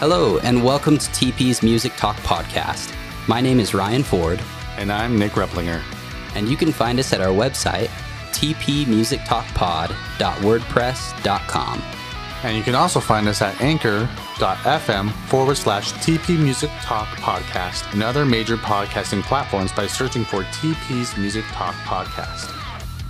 Hello, and welcome to TP's Music Talk Podcast. My name is Ryan Ford. And I'm Nick Replinger. And you can find us at our website, tpmusictalkpod.wordpress.com. And you can also find us at anchor.fm/TP Music Talk Podcast and other major podcasting platforms by searching for TP's Music Talk Podcast.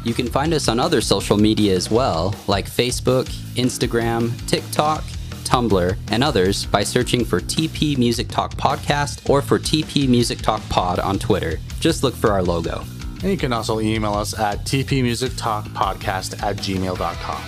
You can find us on other social media as well, like Facebook, Instagram, TikTok, Tumblr, and others by searching for TP Music Talk Podcast or for TP Music Talk Pod on Twitter. Just look for our logo. And you can also email us at tpmusictalkpodcast@gmail.com.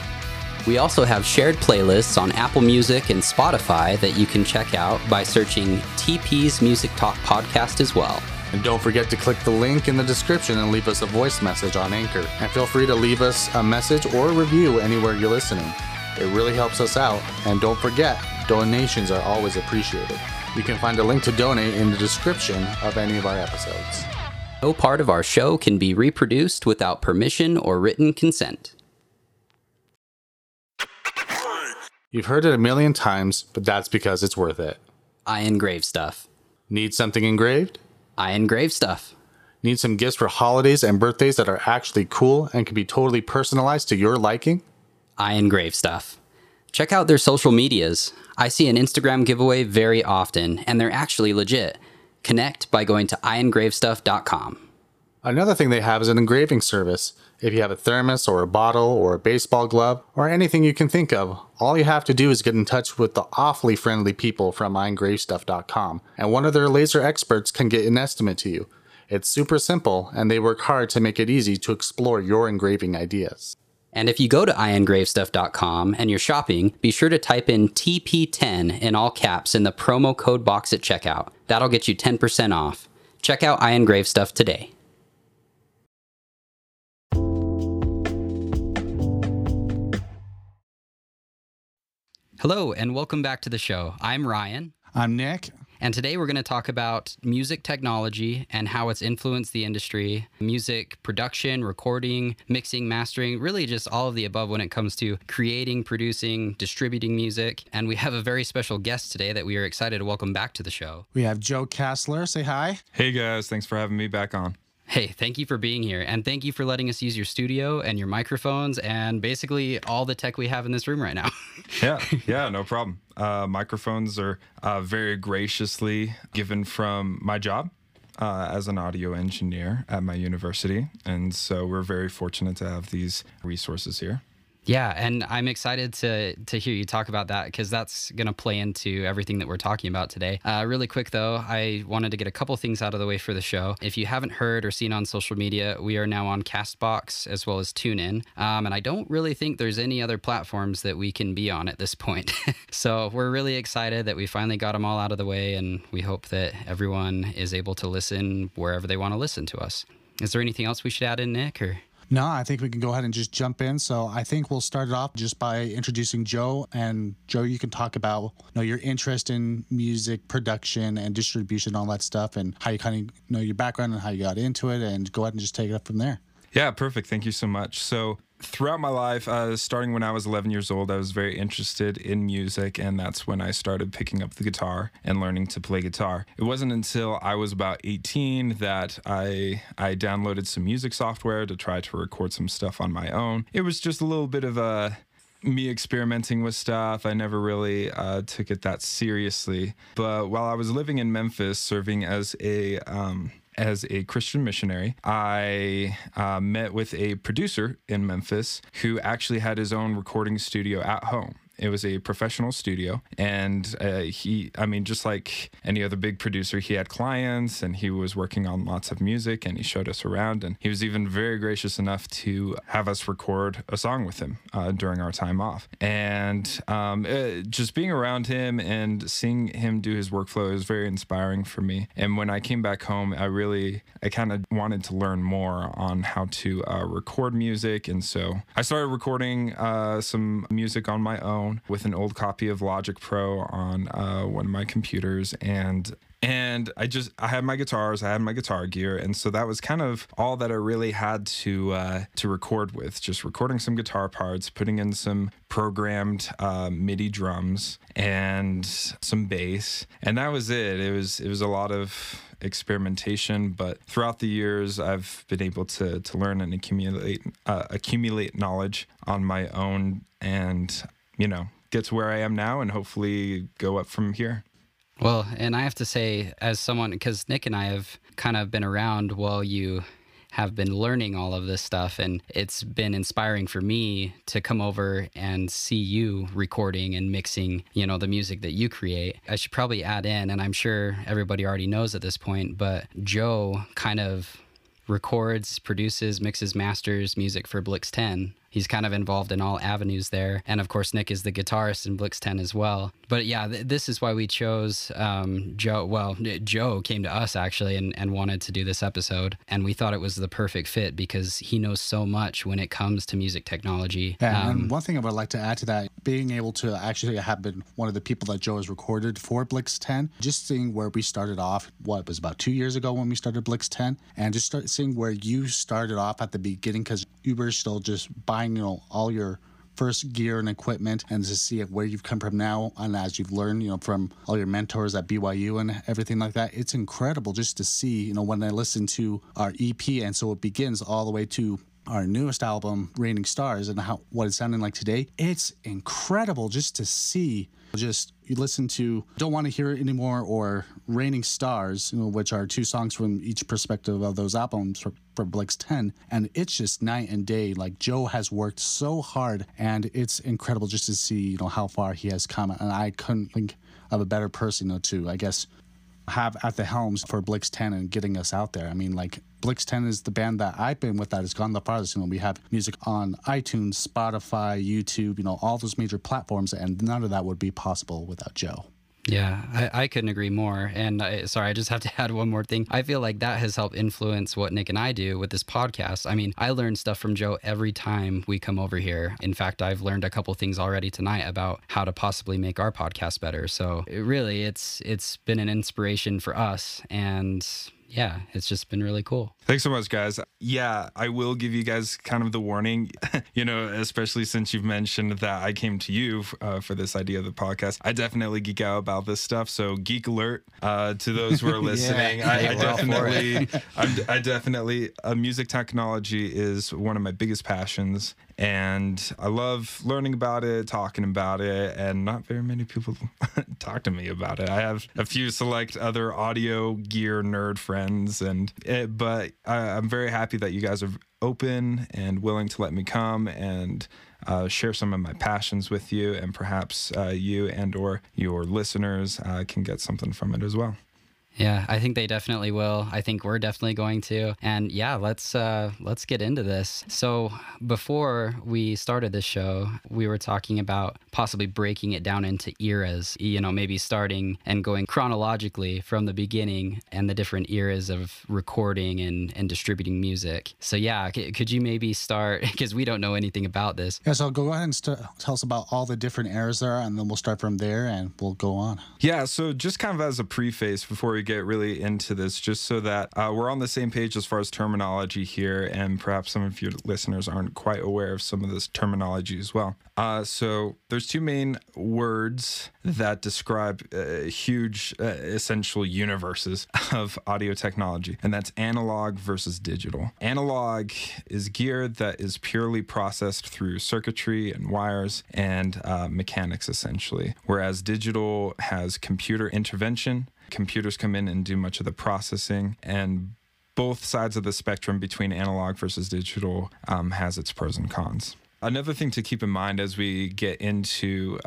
We also have shared playlists on Apple Music and Spotify that you can check out by searching TP's Music Talk Podcast as well. And don't forget to click the link in the description and leave us a voice message on Anchor. And feel free to leave us a message or a review anywhere you're listening. It really helps us out. And don't forget, donations are always appreciated. You can find a link to donate in the description of any of our episodes. No part of our show can be reproduced without permission or written consent. You've heard it a million times, but that's because it's worth it. I engrave stuff. Need something engraved? I engrave stuff. Need some gifts for holidays and birthdays that are actually cool and can be totally personalized to your liking? I engrave stuff. Check out their social medias. I see an Instagram giveaway very often, and they're actually legit. Connect by going to iEngraveStuff.com. Another thing they have is an engraving service. If you have a thermos or a bottle or a baseball glove or anything you can think of, all you have to do is get in touch with the awfully friendly people from iEngraveStuff.com, and one of their laser experts can get an estimate to you. It's super simple, and they work hard to make it easy to explore your engraving ideas. And if you go to iEngraveStuff.com and you're shopping, be sure to type in TP10 in all caps in the promo code box at checkout. That'll get you 10% off. Check out iEngraveStuff today. Hello, and welcome back to the show. I'm Ryan. I'm Nick. And today we're going to talk about music technology and how it's influenced the industry, music production, recording, mixing, mastering, really just all of the above when it comes to creating, producing, distributing music. And we have a very special guest today that we are excited to welcome back to the show. We have Joe Kassler. Say hi. Hey, guys. Thanks for having me back on. Hey, thank you for being here. And thank you for letting us use your studio and your microphones and basically all the tech we have in this room right now. Yeah, no problem. Microphones are very graciously given from my job as an audio engineer at my university. And so we're very fortunate to have these resources here. Yeah, and I'm excited to hear you talk about that because that's going to play into everything that we're talking about today. Really quick, though, I wanted to get a couple things out of the way for the show. If you haven't heard or seen on social media, we are now on CastBox as well as TuneIn. And I don't really think there's any other platforms that we can be on at this point. So we're really excited that we finally got them all out of the way, and we hope that everyone is able to listen wherever they want to listen to us. Is there anything else we should add in, Nick, or...? No, I think we can go ahead and just jump in. So I think we'll start it off just by introducing Joe. And Joe, you can talk about your interest in music production and distribution, all that stuff, and how you kind of your background and how you got into it, and go ahead and just take it up from there. Yeah, perfect. Thank you so much. So throughout my life, starting when I was 11 years old, I was very interested in music, and that's when I started picking up the guitar and learning to play guitar. It wasn't until I was about 18 that I downloaded some music software to try to record some stuff on my own. It was just a little bit of me experimenting with stuff. I never really took it that seriously. But while I was living in Memphis, serving as a Christian missionary, I met with a producer in Memphis who actually had his own recording studio at home. It was a professional studio, and just like any other big producer, he had clients, and he was working on lots of music, and he showed us around, and he was even very gracious enough to have us record a song with him during our time off. And just being around him and seeing him do his workflow is very inspiring for me. And when I came back home, I kind of wanted to learn more on how to record music, and so I started recording some music on my own with an old copy of Logic Pro on one of my computers, and And I had my guitars, I had my guitar gear. And so that was kind of all that I really had to record with, just recording some guitar parts, putting in some programmed MIDI drums and some bass. And that was it. It was a lot of experimentation, but throughout the years, I've been able to learn and accumulate knowledge on my own and, you know, get to where I am now and hopefully go up from here. Well, and I have to say, as someone, because Nick and I have kind of been around while you have been learning all of this stuff, and it's been inspiring for me to come over and see you recording and mixing, you know, the music that you create. I should probably add in, and I'm sure everybody already knows at this point, but Joe kind of records, produces, mixes, masters music for Blix10. He's kind of involved in all avenues there. And of course, Nick is the guitarist in Blix10 as well. But yeah, this is why we chose Joe. Well, Joe came to us actually and wanted to do this episode. And we thought it was the perfect fit because he knows so much when it comes to music technology. Yeah, and one thing I would like to add to that, being able to actually have been one of the people that Joe has recorded for Blix10, just seeing where we started off, it was about 2 years ago when we started Blix10, and just seeing where you started off at the beginning, because you were still just buying, you know, all your first gear and equipment, and to see where you've come from now and as you've learned, you know, from all your mentors at BYU and everything like that. It's incredible just to see, you know, when I listen to our EP and So It Begins all the way to our newest album, Raining Stars, and what it's sounding like today. It's incredible just to see, just you listen to Don't Want to Hear It Anymore or Raining Stars, you know, which are two songs from each perspective of those albums for Blix10, and it's just night and day. Like, Joe has worked so hard, and it's incredible just to see, you know, how far he has come, and I couldn't think of a better person, you know, to, I guess, have at the helms for Blix10 and getting us out there. I mean, like, Blix10 is the band that I've been with that has gone the farthest. You know, we have music on iTunes, Spotify, YouTube, you know, all those major platforms, and none of that would be possible without Joe. Yeah, I couldn't agree more. And I just have to add one more thing. I feel like that has helped influence what Nick and I do with this podcast. I mean, I learn stuff from Joe every time we come over here. In fact, I've learned a couple things already tonight about how to possibly make our podcast better. So it's been an inspiration for us, and yeah, it's just been really cool. Thanks so much, guys. Yeah, I will give you guys kind of the warning, you know, especially since you've mentioned that I came to you for this idea of the podcast. I definitely geek out about this stuff. So geek alert to those who are listening. Yeah, I definitely, music technology is one of my biggest passions. And I love learning about it, talking about it, and not very many people talk to me about it. I have a few select other audio gear nerd friends, but I'm very happy that you guys are open and willing to let me come and share some of my passions with you, and perhaps you and or your listeners can get something from it as well. Yeah, I think they definitely will. I think we're definitely going to. And yeah, let's get into this. So before we started this show, we were talking about possibly breaking it down into eras, you know, maybe starting and going chronologically from the beginning and the different eras of recording and distributing music. So yeah, could you maybe start, because we don't know anything about this. Yeah, so go ahead and tell us about all the different eras there, and then we'll start from there and we'll go on. Yeah, so just kind of as a preface before we get really into this, just so that we're on the same page as far as terminology here, and perhaps some of your listeners aren't quite aware of some of this terminology as well. So there's two main words that describe huge essential universes of audio technology, and that's analog versus digital. Analog is gear that is purely processed through circuitry and wires and mechanics, essentially, whereas digital has computer intervention. Computers come in and do much of the processing, and both sides of the spectrum between analog versus digital has its pros and cons. Another thing to keep in mind as we jump into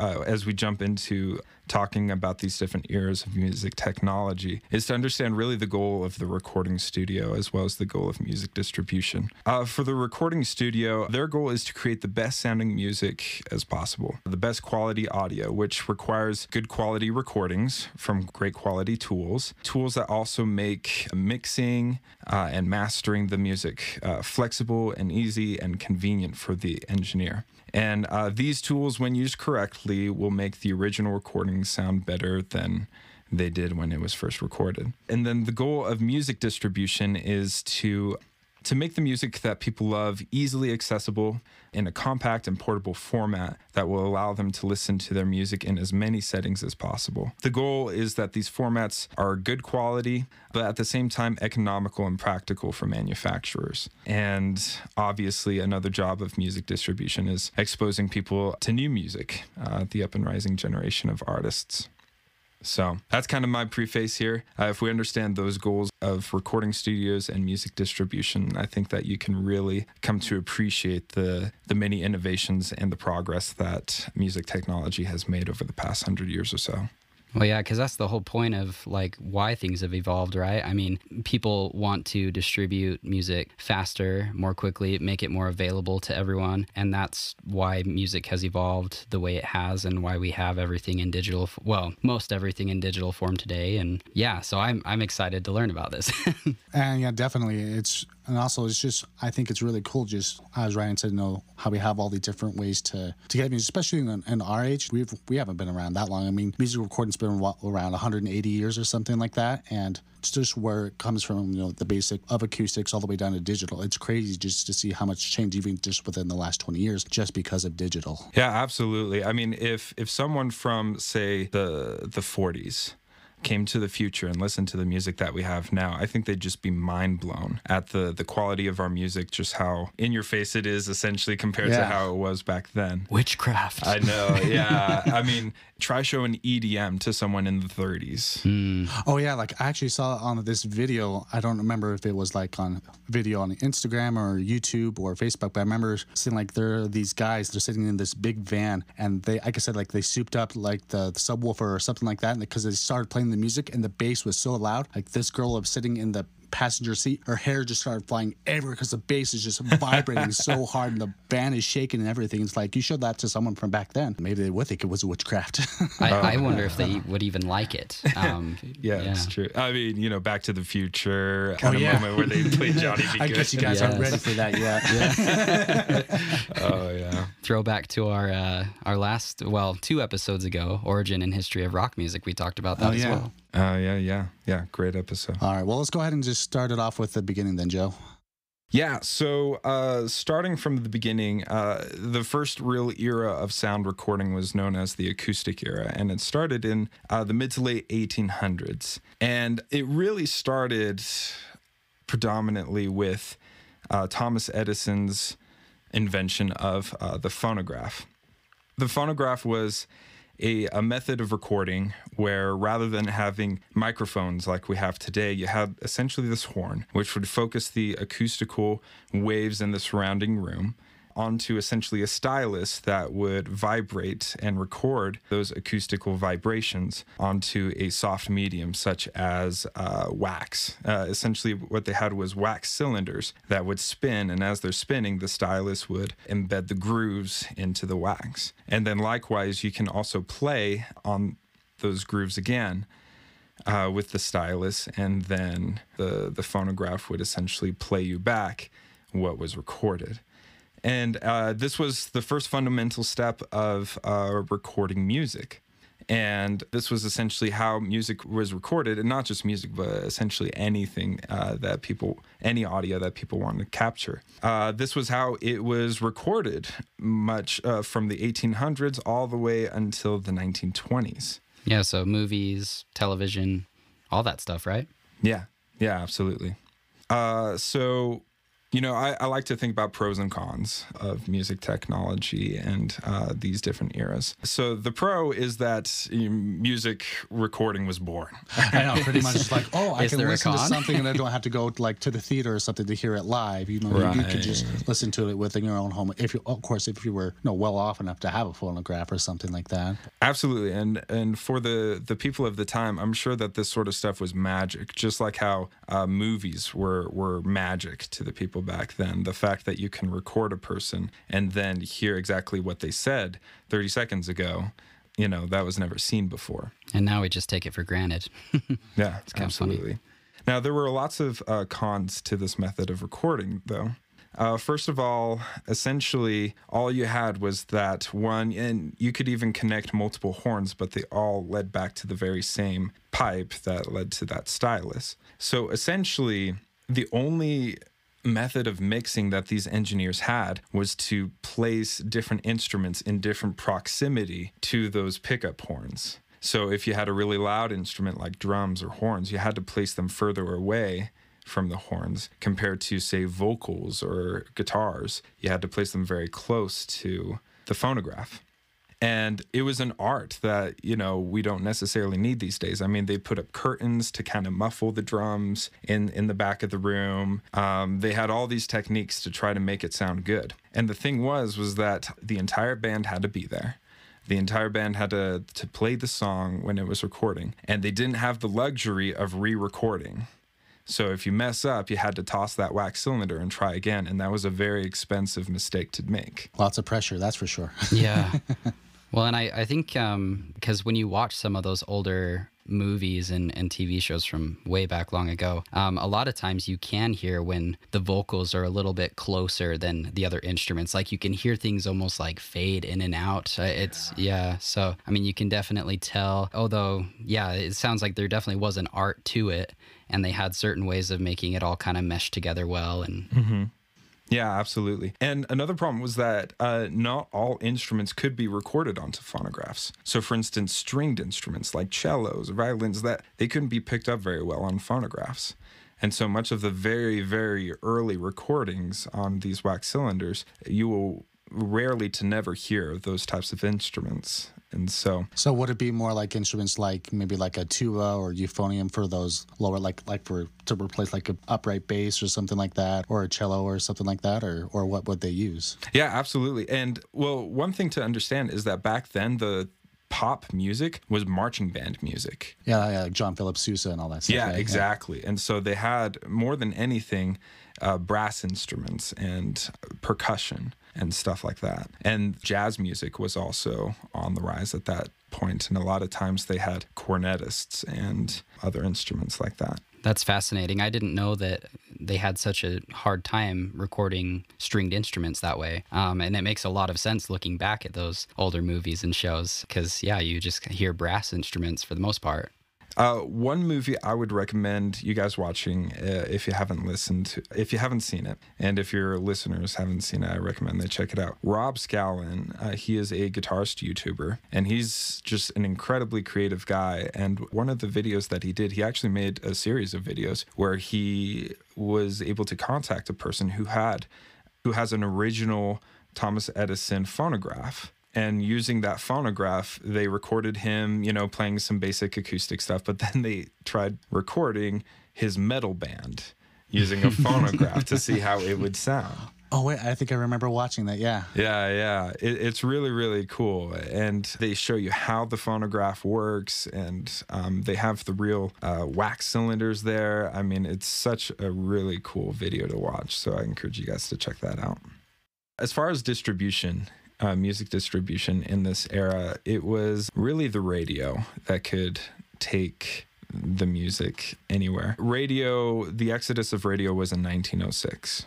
talking about these different eras of music technology is to understand really the goal of the recording studio as well as the goal of music distribution. For the recording studio, their goal is to create the best sounding music as possible, the best quality audio, which requires good quality recordings from great quality tools that also make mixing and mastering the music flexible and easy and convenient for the engineer. And these tools, when used correctly, will make the original recording sound better than they did when it was first recorded. And then the goal of music distribution is to make the music that people love easily accessible in a compact and portable format that will allow them to listen to their music in as many settings as possible. The goal is that these formats are good quality, but at the same time, economical and practical for manufacturers. And obviously, another job of music distribution is exposing people to new music, the up and rising generation of artists. So that's kind of my preface here. If we understand those goals of recording studios and music distribution, I think that you can really come to appreciate the many innovations and the progress that music technology has made over the past 100 years or so. Well, yeah, because that's the whole point of like why things have evolved, right? I mean, people want to distribute music faster, more quickly, make it more available to everyone. And that's why music has evolved the way it has and why we have everything in digital, well, most everything in digital form today. And yeah, so I'm excited to learn about this. And yeah, definitely. I think it's really cool just as Ryan said, know how we have all the different ways to get music, especially in our age. We haven't been around that long. I mean, music recording's been around 180 years or something like that. And it's just where it comes from, you know, the basic of acoustics all the way down to digital. It's crazy just to see how much change even just within the last 20 years just because of digital. Yeah, absolutely. I mean, if someone from, say, the 40s came to the future and listened to the music that we have now, I think they'd just be mind blown at the quality of our music, just how in your face it is essentially compared to how it was back then. Witchcraft. I know. Yeah. I mean, try showing EDM to someone in the 30s. Mm. Oh yeah. Like I actually saw on this video, I don't remember if it was like on video on Instagram or YouTube or Facebook, but I remember seeing like there are these guys, they're sitting in this big van and they, like I said, like they souped up like the subwoofer or something like that. And because they started playing the music and the bass was so loud, like this girl was sitting in the passenger seat, her hair just started flying everywhere because the bass is just vibrating so hard and the van is shaking and everything. It's like you showed that to someone from back then, maybe they would think it was a witchcraft. I wonder if they would even like it. Yeah, it's true. I mean, you know, Back to the Future kind of moment where they play Johnny B. Good. I guess you guys aren't ready for that yet. Oh yeah, throwback to our last, well, 2 episodes ago, Origin and History of Rock Music. We talked about that as well. Yeah, great episode. All right, well, let's go ahead and just start it off with the beginning then, Joe. Yeah, so starting from the beginning, the first real era of sound recording was known as the acoustic era, and it started in the mid to late 1800s. And it really started predominantly with Thomas Edison's invention of the phonograph. The phonograph was a method of recording where rather than having microphones like we have today, you had essentially this horn, which would focus the acoustical waves in the surrounding room onto essentially a stylus that would vibrate and record those acoustical vibrations onto a soft medium such as wax. Essentially what they had was wax cylinders that would spin, and as they're spinning, the stylus would embed the grooves into the wax. And then likewise, you can also play on those grooves again with the stylus, and then the phonograph would essentially play you back what was recorded. And this was the first fundamental step of recording music. And this was essentially how music was recorded, and not just music, but essentially anything that people, any audio that people wanted to capture. This was how it was recorded much from the 1800s all the way until the 1920s. Yeah, so movies, television, all that stuff, right? Yeah, absolutely. So, you know, I like to think about pros and cons of music technology and these different eras. So the pro is that music recording was born. I know, pretty much it's like, I can listen to something and I don't have to go like to the theater or something to hear it live. You know, right. You could just listen to it within your own home. If you were well off enough to have a phonograph or something like that. Absolutely, and for the people of the time, I'm sure that this sort of stuff was magic, just like how movies were magic to the people back then. The fact that you can record a person and then hear exactly what they said 30 seconds ago, you know, that was never seen before. And now we just take it for granted. Yeah, it's kind absolutely of funny. Now, there were lots of cons to this method of recording, though. First of all, essentially, all you had was that one, and you could even connect multiple horns, but they all led back to the very same pipe that led to that stylus. So essentially, the only method of mixing that these engineers had was to place different instruments in different proximity to those pickup horns. So if you had a really loud instrument like drums or horns, you had to place them further away from the horns compared to, say, vocals or guitars. You had to place them very close to the phonograph. And it was an art that, you know, we don't necessarily need these days. I mean, they put up curtains to kind of muffle the drums in the back of the room. They had all these techniques to try to make it sound good. And the thing was that the entire band had to be there. The entire band had to play the song when it was recording. And they didn't have the luxury of re-recording. So if you mess up, you had to toss that wax cylinder and try again. And that was a very expensive mistake to make. Lots of pressure, that's for sure. Yeah. Well, and I think because when you watch some of those older movies and TV shows from way back long ago, a lot of times you can hear when the vocals are a little bit closer than the other instruments. Like you can hear things almost like fade in and out. So, I mean, you can definitely tell, although, yeah, it sounds like there definitely was an art to it. And they had certain ways of making it all kind of mesh together well. And mm-hmm. Yeah, absolutely. And another problem was that not all instruments could be recorded onto phonographs. So, for instance, stringed instruments like cellos, violins, that they couldn't be picked up very well on phonographs. And so much of the very, very early recordings on these wax cylinders, you will rarely to never hear those types of instruments. And so would it be more like instruments like maybe like a tuba or euphonium for those lower, to replace like an upright bass or something like that, or a cello or something like that, or what would they use? Yeah, absolutely. And well, one thing to understand is that back then the pop music was marching band music. Yeah, like John Philip Sousa and all that stuff. Yeah, right? Exactly. Yeah. And so they had more than anything brass instruments and percussion and stuff like that. And jazz music was also on the rise at that point. And a lot of times they had cornetists and other instruments like that. That's fascinating. I didn't know that they had such a hard time recording stringed instruments that way. And it makes a lot of sense looking back at those older movies and shows because, yeah, you just hear brass instruments for the most part. One movie I would recommend you guys watching if you haven't seen it, and if your listeners haven't seen it, I recommend they check it out. Rob Scallon, he is a guitarist YouTuber, and he's just an incredibly creative guy. And one of the videos that he did, he actually made a series of videos where he was able to contact a person who has an original Thomas Edison phonograph. And using that phonograph, they recorded him, you know, playing some basic acoustic stuff. But then they tried recording his metal band using a phonograph to see how it would sound. Oh, wait, I think I remember watching that, yeah. Yeah. It's really, really cool. And they show you how the phonograph works, and they have the real wax cylinders there. I mean, it's such a really cool video to watch. So I encourage you guys to check that out. As far as distribution, music distribution in this era, it was really the radio that could take the music anywhere. Radio, the exodus of radio was in 1906.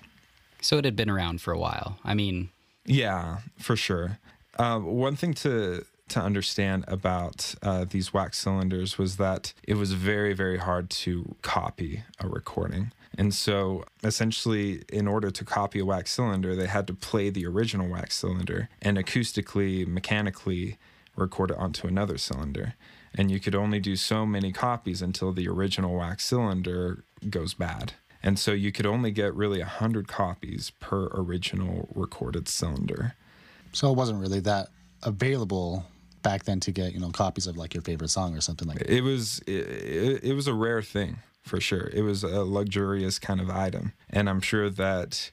So it had been around for a while. I mean... Yeah, for sure. One thing to understand about these wax cylinders was that it was very, very hard to copy a recording. And so essentially, in order to copy a wax cylinder, they had to play the original wax cylinder and acoustically, mechanically record it onto another cylinder. And you could only do so many copies until the original wax cylinder goes bad. And so you could only get really 100 copies per original recorded cylinder. So it wasn't really that available back then to get, you know, copies of like your favorite song or something like that. It was a rare thing. For sure. It was a luxurious kind of item. And I'm sure that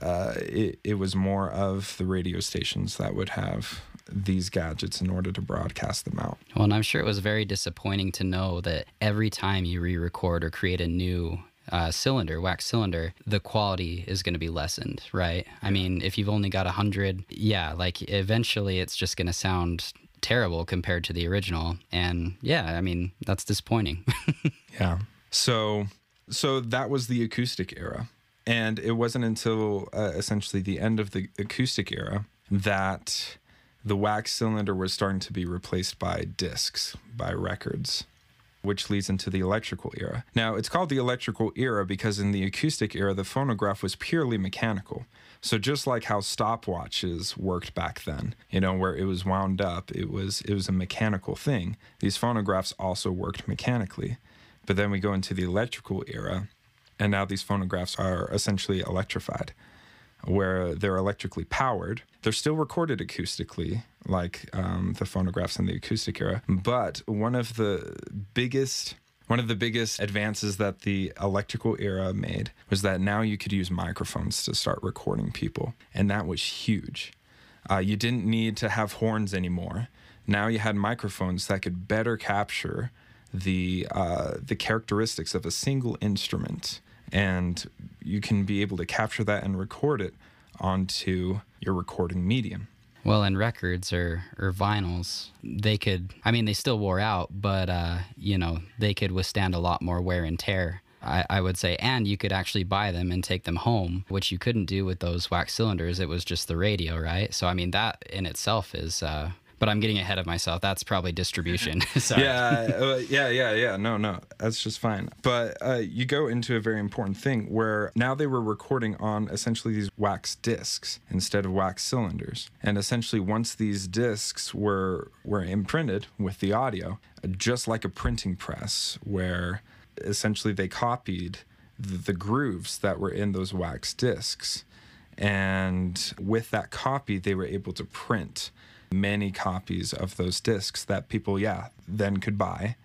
it was more of the radio stations that would have these gadgets in order to broadcast them out. Well, and I'm sure it was very disappointing to know that every time you re-record or create a new wax cylinder, the quality is going to be lessened, right? I mean, if you've only got 100, yeah, like eventually it's just going to sound terrible compared to the original. And yeah, I mean, that's disappointing. Yeah. So that was the acoustic era. And it wasn't until essentially the end of the acoustic era that the wax cylinder was starting to be replaced by discs, by records. which leads into the electrical era. Now, it's called the electrical era because in the acoustic era, the phonograph was purely mechanical. So just like how stopwatches worked back then, you know, where it was wound up, it was a mechanical thing. These phonographs also worked mechanically. But then we go into the electrical era, and now these phonographs are essentially electrified, where they're electrically powered. They're still recorded acoustically, like the phonographs in the acoustic era. But one of the biggest advances that the electrical era made was that now you could use microphones to start recording people, and that was huge. You didn't need to have horns anymore. Now you had microphones that could better capture the characteristics of a single instrument, and you can be able to capture that and record it onto your recording medium. Well, and records or vinyls, they could, I mean, they still wore out, but, you know, they could withstand a lot more wear and tear, I would say. And you could actually buy them and take them home, which you couldn't do with those wax cylinders. It was just the radio, right? So, I mean, that in itself is... But I'm getting ahead of myself. That's probably distribution. Sorry. Yeah. No, that's just fine. But you go into a very important thing where now they were recording on essentially these wax discs instead of wax cylinders. And essentially once these discs were imprinted with the audio, just like a printing press where essentially they copied the grooves that were in those wax discs. And with that copy, they were able to print many copies of those discs that people, then could buy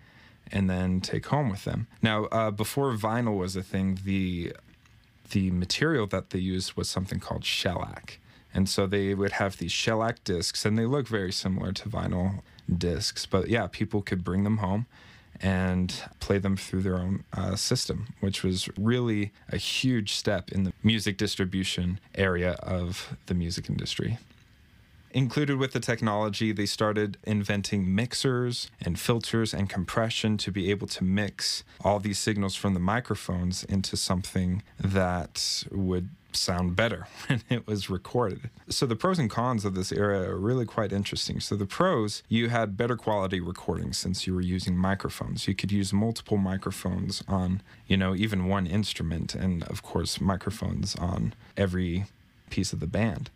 and then take home with them. Now, before vinyl was a thing, the material that they used was something called shellac. And so they would have these shellac discs, and they look very similar to vinyl discs. But yeah, people could bring them home and play them through their own system, which was really a huge step in the music distribution area of the music industry. Included with the technology, they started inventing mixers and filters and compression to be able to mix all these signals from the microphones into something that would sound better when it was recorded. So the pros and cons of this era are really quite interesting. So the pros, you had better quality recordings since you were using microphones. You could use multiple microphones on, you know, even one instrument, and of course, microphones on every piece of the band.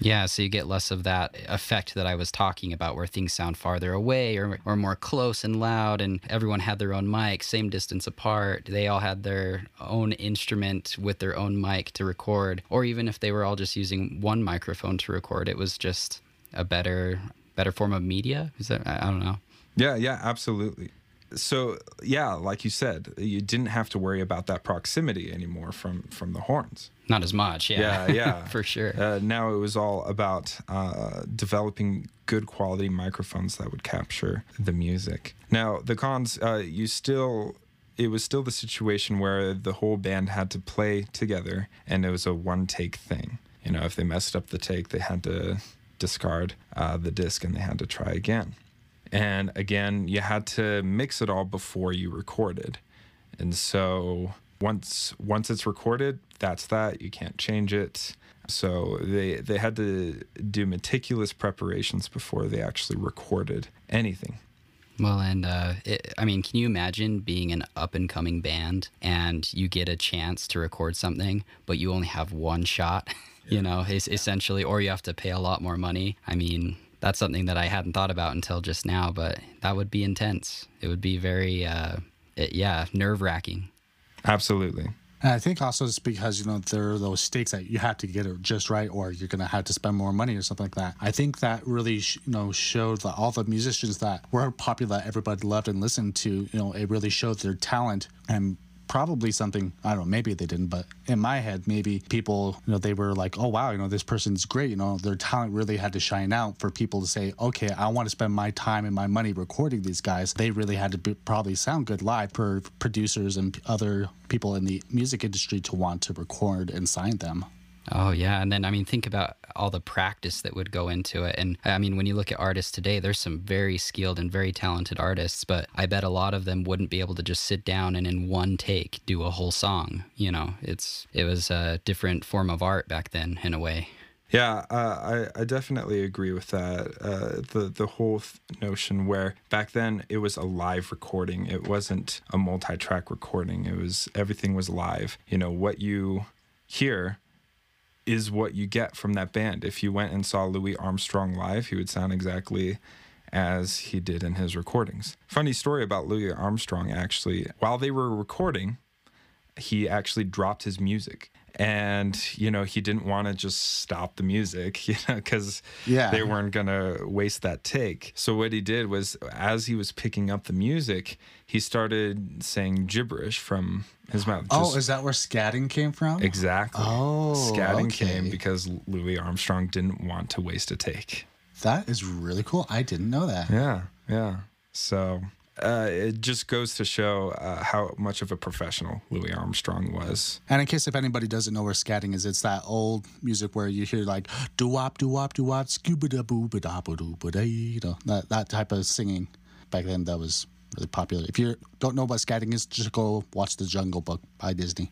Yeah, so you get less of that effect that I was talking about where things sound farther away or more close and loud, and everyone had their own mic, same distance apart. They all had their own instrument with their own mic to record. Or even if they were all just using one microphone to record, it was just a better form of media. Is that, I don't know. Yeah, absolutely. So, yeah, like you said, you didn't have to worry about that proximity anymore from the horns. Not as much, yeah. For sure. Now it was all about developing good quality microphones that would capture the music. Now, the cons, it was still the situation where the whole band had to play together, and it was a one-take thing. You know, if they messed up the take, they had to discard the disc, and they had to try again. And again, you had to mix it all before you recorded. And so once it's recorded, that's that. You can't change it. So they had to do meticulous preparations before they actually recorded anything. Well, and can you imagine being an up-and-coming band and you get a chance to record something, but you only have one shot, essentially, or you have to pay a lot more money? I mean... That's something that I hadn't thought about until just now, but that would be intense. It would be very, nerve-wracking. Absolutely. And I think also it's because, you know, there are those stakes that you have to get it just right, or you're going to have to spend more money or something like that. I think that really, showed that all the musicians that were popular, everybody loved and listened to, it really showed their talent and probably something, I don't know, maybe they didn't, but in my head, maybe people, they were like, oh, wow, this person's great. Their talent really had to shine out for people to say, okay, I want to spend my time and my money recording these guys. They really had to probably sound good live for producers and other people in the music industry to want to record and sign them. Oh, yeah. And then, think about all the practice that would go into it. And when you look at artists today, there's some very skilled and very talented artists, but I bet a lot of them wouldn't be able to just sit down and in one take do a whole song. It was a different form of art back then in a way. Yeah, I definitely agree with that. The whole notion where back then it was a live recording. It wasn't a multi-track recording. It was, everything was live. You know, what you hear is what you get from that band. If you went and saw Louis Armstrong live, he would sound exactly as he did in his recordings. Funny story about Louis Armstrong, actually. While they were recording, he actually dropped his music. And, you know, he didn't want to just stop the music, you know, because they weren't going to waste that take. So what he did was, as he was picking up the music, he started saying gibberish from his mouth. Just, is that where scatting came from? Exactly. Scatting came because Louis Armstrong didn't want to waste a take. That is really cool. I didn't know that. Yeah, yeah. So... it just goes to show how much of a professional Louis Armstrong was. And in case if anybody doesn't know where scatting is, it's that old music where you hear like doo-wop, doo-wop, doo-wop, scuba-da-boo-ba-da-ba-doo-ba-da-da. That type of singing back then, that was really popular. If you don't know what scatting is, just go watch The Jungle Book by Disney.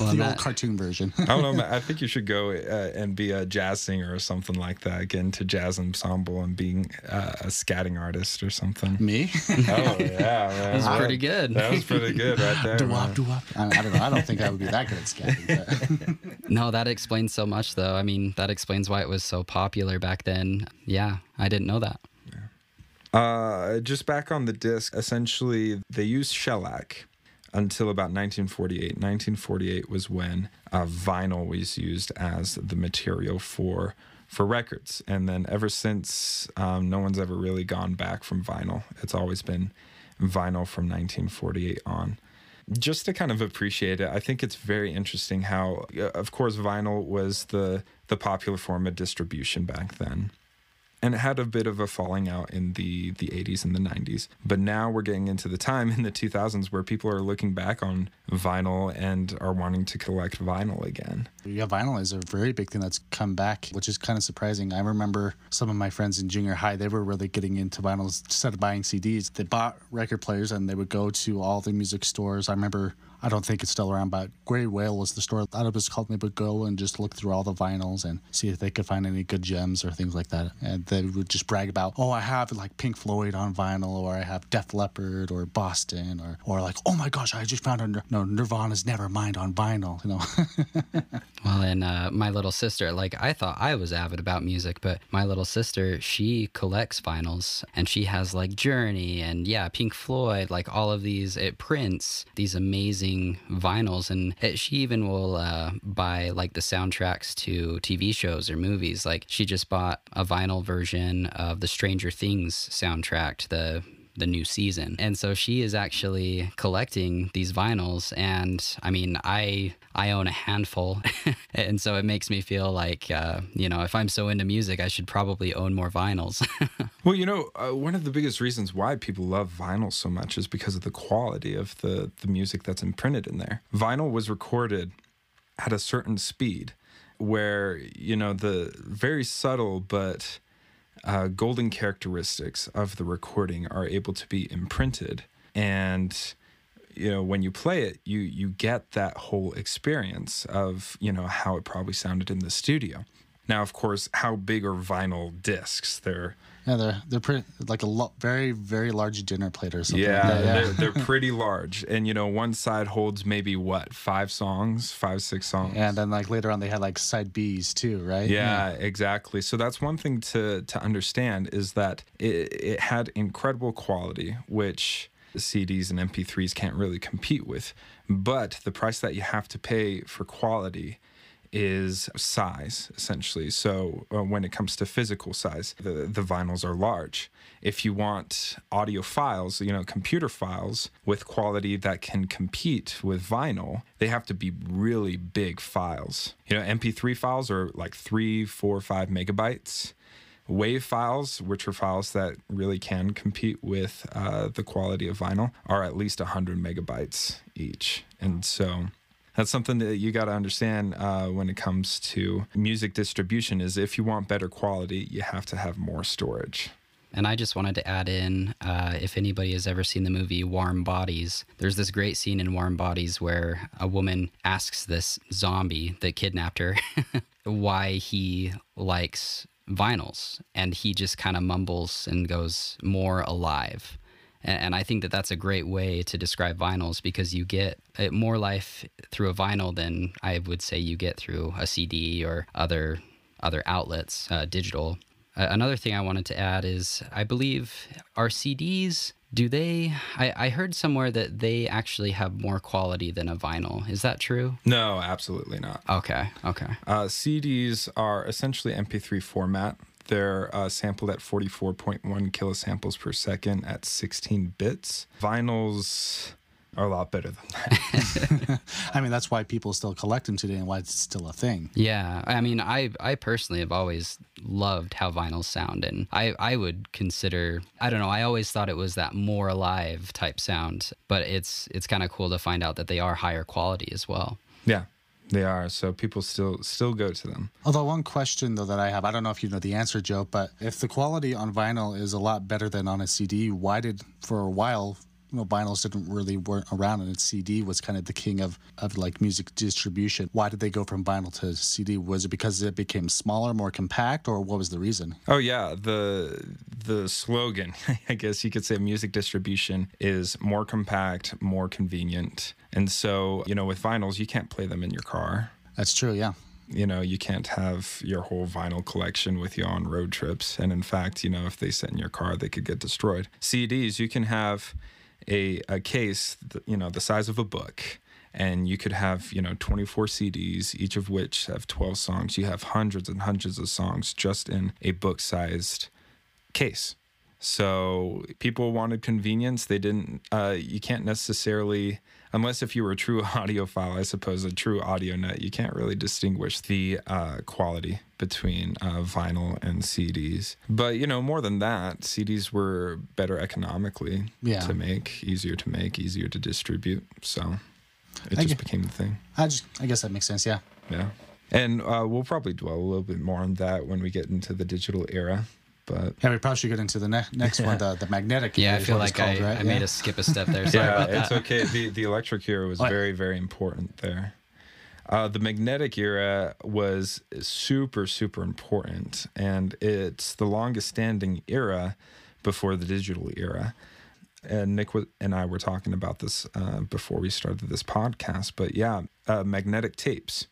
Old cartoon version. I don't know, man. I think you should go and be a jazz singer or something like that. Get into jazz ensemble and being a scatting artist or something. Me? Oh, yeah, man. That was pretty good. That was pretty good right there. Doo-wop, doo-wop. I don't know. I don't think I would be that good at scatting. But. No, that explains so much, though. I mean, that explains why it was so popular back then. Yeah, I didn't know that. Just back on the disc, essentially, they used shellac until about 1948. 1948 was when vinyl was used as the material for records. And then ever since, no one's ever really gone back from vinyl. It's always been vinyl from 1948 on. Just to kind of appreciate it, I think it's very interesting how, of course, vinyl was the popular form of distribution back then. And it had a bit of a falling out in the 80s and the 90s. But now we're getting into the time in the 2000s where people are looking back on vinyl and are wanting to collect vinyl again. Yeah, vinyl is a very big thing that's come back, which is kind of surprising. I remember some of my friends in junior high, they were really getting into vinyls instead of buying CDs. They bought record players and they would go to all the music stores. I remember... I don't think it's still around, but Gray Whale was the store that it was called. They would go and just look through all the vinyls and see if they could find any good gems or things like that. And they would just brag about, oh, I have like Pink Floyd on vinyl, or I have Def Leppard or Boston, or like, oh my gosh, I just found Nirvana's Nevermind on vinyl, you know. Well, and my little sister, like I thought I was avid about music, but my little sister, she collects vinyls and she has like Journey and Pink Floyd, like all of these, it prints these amazing vinyls, and she even will buy like the soundtracks to TV shows or movies. Like she just bought a vinyl version of the Stranger Things soundtrack to the new season, and so she is actually collecting these vinyls. And I mean, I own a handful, and so it makes me feel like you know, if I'm so into music, I should probably own more vinyls. Well, you know, one of the biggest reasons why people love vinyl so much is because of the quality of the music that's imprinted in there. Vinyl was recorded at a certain speed, where you know the very subtle but golden characteristics of the recording are able to be imprinted, and you know when you play it, you get that whole experience of, you know, how it probably sounded in the studio. Now, of course, how big are vinyl discs? They're pretty, like a very, very large dinner plate or something. Yeah, like that. Yeah. They're pretty large. And, you know, one side holds maybe, 5, 6 songs. Yeah, and then, like, later on they had, like, side Bs too, right? Yeah, exactly. So that's one thing to understand is that it had incredible quality, which CDs and MP3s can't really compete with. But the price that you have to pay for quality is size, essentially. So when it comes to physical size, the vinyls are large. If you want audio files, you know, computer files with quality that can compete with vinyl, they have to be really big files. You know, MP3 files are like 3, 4, 5 megabytes. WAV files, which are files that really can compete with the quality of vinyl, are at least 100 megabytes each. And so... that's something that you got to understand when it comes to music distribution, is if you want better quality, you have to have more storage. And I just wanted to add in, if anybody has ever seen the movie Warm Bodies, there's this great scene in Warm Bodies where a woman asks this zombie that kidnapped her why he likes vinyls. And he just kind of mumbles and goes, "More alive." And I think that that's a great way to describe vinyls, because you get more life through a vinyl than I would say you get through a CD or other outlets, digital. Another thing I wanted to add is, I believe our CDs, I heard somewhere that they actually have more quality than a vinyl. Is that true? No, absolutely not. Okay. CDs are essentially MP3 format. They're sampled at 44.1 kilosamples per second at 16 bits. Vinyls are a lot better than that. I mean, that's why people still collect them today and why it's still a thing. Yeah. I mean, I personally have always loved how vinyls sound. And I would consider, I don't know, I always thought it was that more alive type sound. But it's kind of cool to find out that they are higher quality as well. Yeah. They are, so people still go to them. Although one question, though, that I have, I don't know if you know the answer, Joe, but if the quality on vinyl is a lot better than on a CD, why did, for a while, vinyls weren't around, and CD was kind of the king of like music distribution. Why did they go from vinyl to CD? Was it because it became smaller, more compact, or what was the reason? Oh yeah, the slogan, I guess you could say, music distribution is more compact, more convenient. And so, with vinyls, you can't play them in your car. That's true, yeah. You can't have your whole vinyl collection with you on road trips. And in fact, if they sit in your car, they could get destroyed. CDs, you can have a case, the size of a book, and you could have, 24 CDs, each of which have 12 songs. You have hundreds and hundreds of songs just in a book-sized case. So people wanted convenience. They didn't, you can't necessarily, unless if you were a true audiophile, I suppose, a true audio nut, you can't really distinguish the quality between vinyl and CDs. But, more than that, CDs were better economically to make, easier to distribute. So it just became the thing. I guess that makes sense, yeah. Yeah. And we'll probably dwell a little bit more on that when we get into the digital era. But yeah, we probably should get into the next one, the magnetic. Yeah, I feel like I made a skip a step there. Sorry about that. It's okay. The electric era was very, very important there. The magnetic era was super, super important, and it's the longest standing era before the digital era. And Nick and I were talking about this before we started this podcast, but yeah, magnetic tapes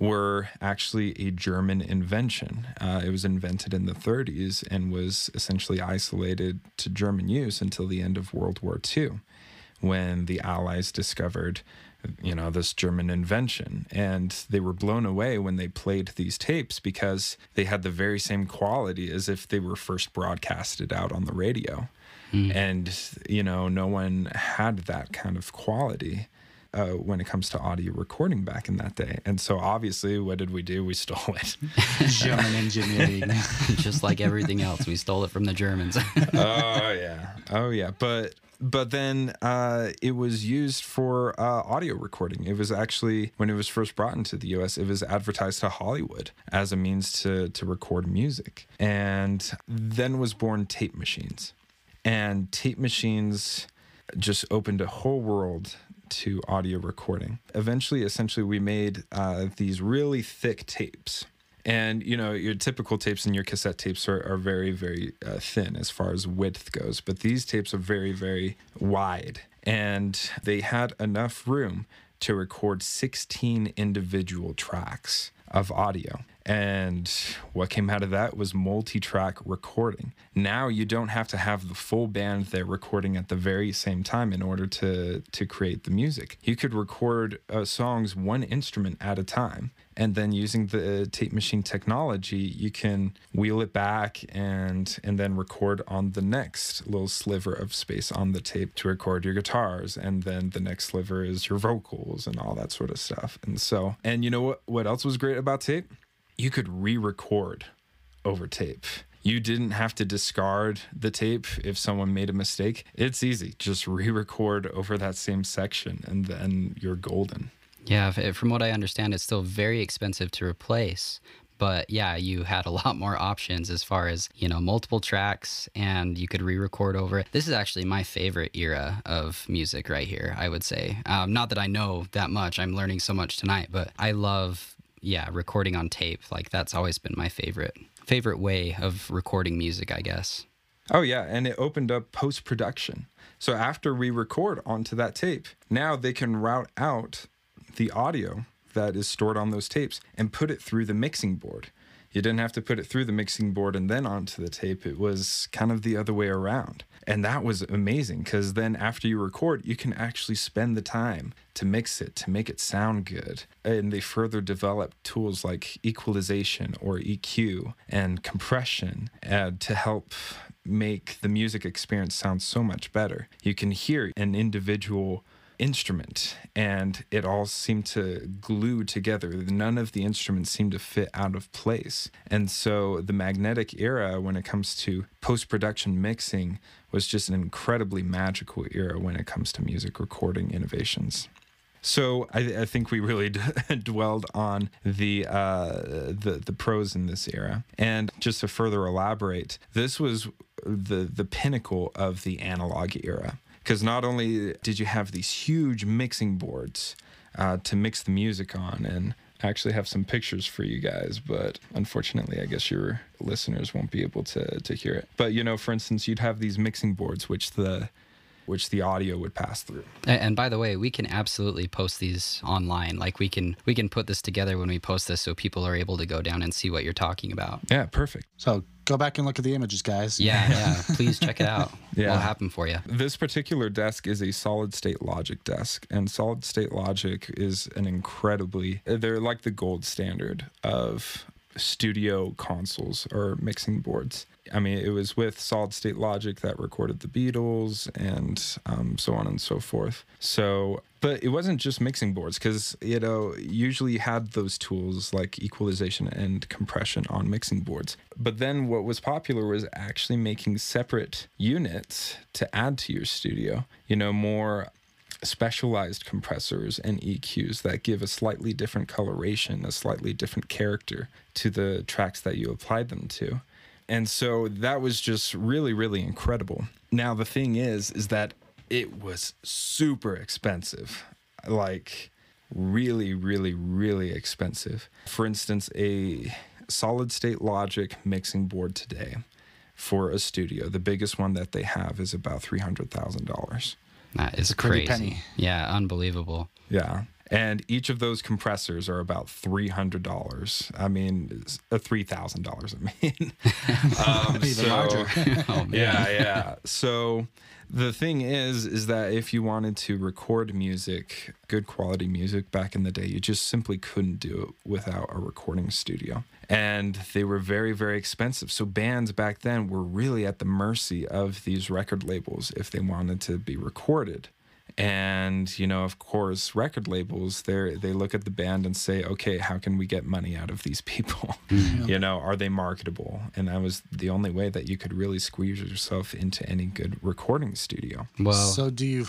were actually a German invention. It was invented in the 30s and was essentially isolated to German use until the end of World War II, when the Allies discovered, this German invention. And they were blown away when they played these tapes, because they had the very same quality as if they were first broadcasted out on the radio. Mm. And, no one had that kind of quality when it comes to audio recording back in that day. And so obviously, what did we do? We stole it. German engineering. Just like everything else, we stole it from the Germans. Oh, yeah. But then it was used for audio recording. It was actually, when it was first brought into the U.S., it was advertised to Hollywood as a means to record music. And then was born tape machines. And tape machines just opened a whole world to audio recording. Eventually, essentially, we made these really thick tapes. And, your typical tapes and your cassette tapes are very, very thin as far as width goes. But these tapes are very, very wide. And they had enough room to record 16 individual tracks of audio. And what came out of that was multi-track recording. Now you don't have to have the full band there recording at the very same time in order to create the music. You could record songs one instrument at a time. And then using the tape machine technology, you can wheel it back and then record on the next little sliver of space on the tape to record your guitars. And then the next sliver is your vocals and all that sort of stuff. And so, and you know what else was great about tape? You could re-record over tape. You didn't have to discard the tape if someone made a mistake. It's easy. Just re-record over that same section, and then you're golden. Yeah, from what I understand, it's still very expensive to replace, But yeah, you had a lot more options as far as, you know, multiple tracks, and you could re-record over it. This is actually my favorite era of music right here, I would say. Not that I know that much. I'm learning so much tonight, but I love, yeah, recording on tape. Like, that's always been my favorite way of recording music, I guess. Oh, yeah. And it opened up post-production. So after we record onto that tape, now they can route out the audio that is stored on those tapes and put it through the mixing board. You didn't have to put it through the mixing board and then onto the tape. It was kind of the other way around. And that was amazing, because then after you record, you can actually spend the time to mix it, to make it sound good. And they further developed tools like equalization or EQ and compression to help make the music experience sound so much better. You can hear an individual instrument, and it all seemed to glue together. None of the instruments seemed to fit out of place. And so the magnetic era, when it comes to post-production mixing, was just an incredibly magical era when it comes to music recording innovations. So I think we really dwelled on the pros in this era. And just to further elaborate, this was the pinnacle of the analog era. Because not only did you have these huge mixing boards to mix the music on, and I actually have some pictures for you guys, but unfortunately, I guess your listeners won't be able to hear it. But, you know, for instance, you'd have these mixing boards which the audio would pass through. And by the way, we can absolutely post these online. Like, we can put this together when we post this, so people are able to go down and see what you're talking about. Yeah, perfect. So go back and look at the images, guys. Yeah, yeah. Please check it out. Yeah. It'll happen for you. This particular desk is a Solid State Logic desk, and Solid State Logic is an incredibly, they're like the gold standard of studio consoles or mixing boards. I mean, it was with Solid State Logic that recorded the Beatles and so on and so forth. So, but it wasn't just mixing boards, because, you know, usually you had those tools like equalization and compression on mixing boards. But then what was popular was actually making separate units to add to your studio, you know, more specialized compressors and EQs that give a slightly different coloration, a slightly different character to the tracks that you applied them to. And so that was just really, really incredible. Now, the thing is that it was super expensive, like really, really, really expensive. For instance, a Solid State Logic mixing board today for a studio, the biggest one that they have, is about $300,000. That is crazy. Penny. Yeah, unbelievable. Yeah. And each of those compressors are about $300. I mean, $3,000, I mean. Even larger. Oh, man. Yeah, yeah. So the thing is that if you wanted to record music, good quality music back in the day, you just simply couldn't do it without a recording studio. And they were very, very expensive. So bands back then were really at the mercy of these record labels if they wanted to be recorded. And, you know, of course, record labels, they look at the band and say, okay, how can we get money out of these people? Mm-hmm. You know, are they marketable? And that was the only way that you could really squeeze yourself into any good recording studio. Well, so do you...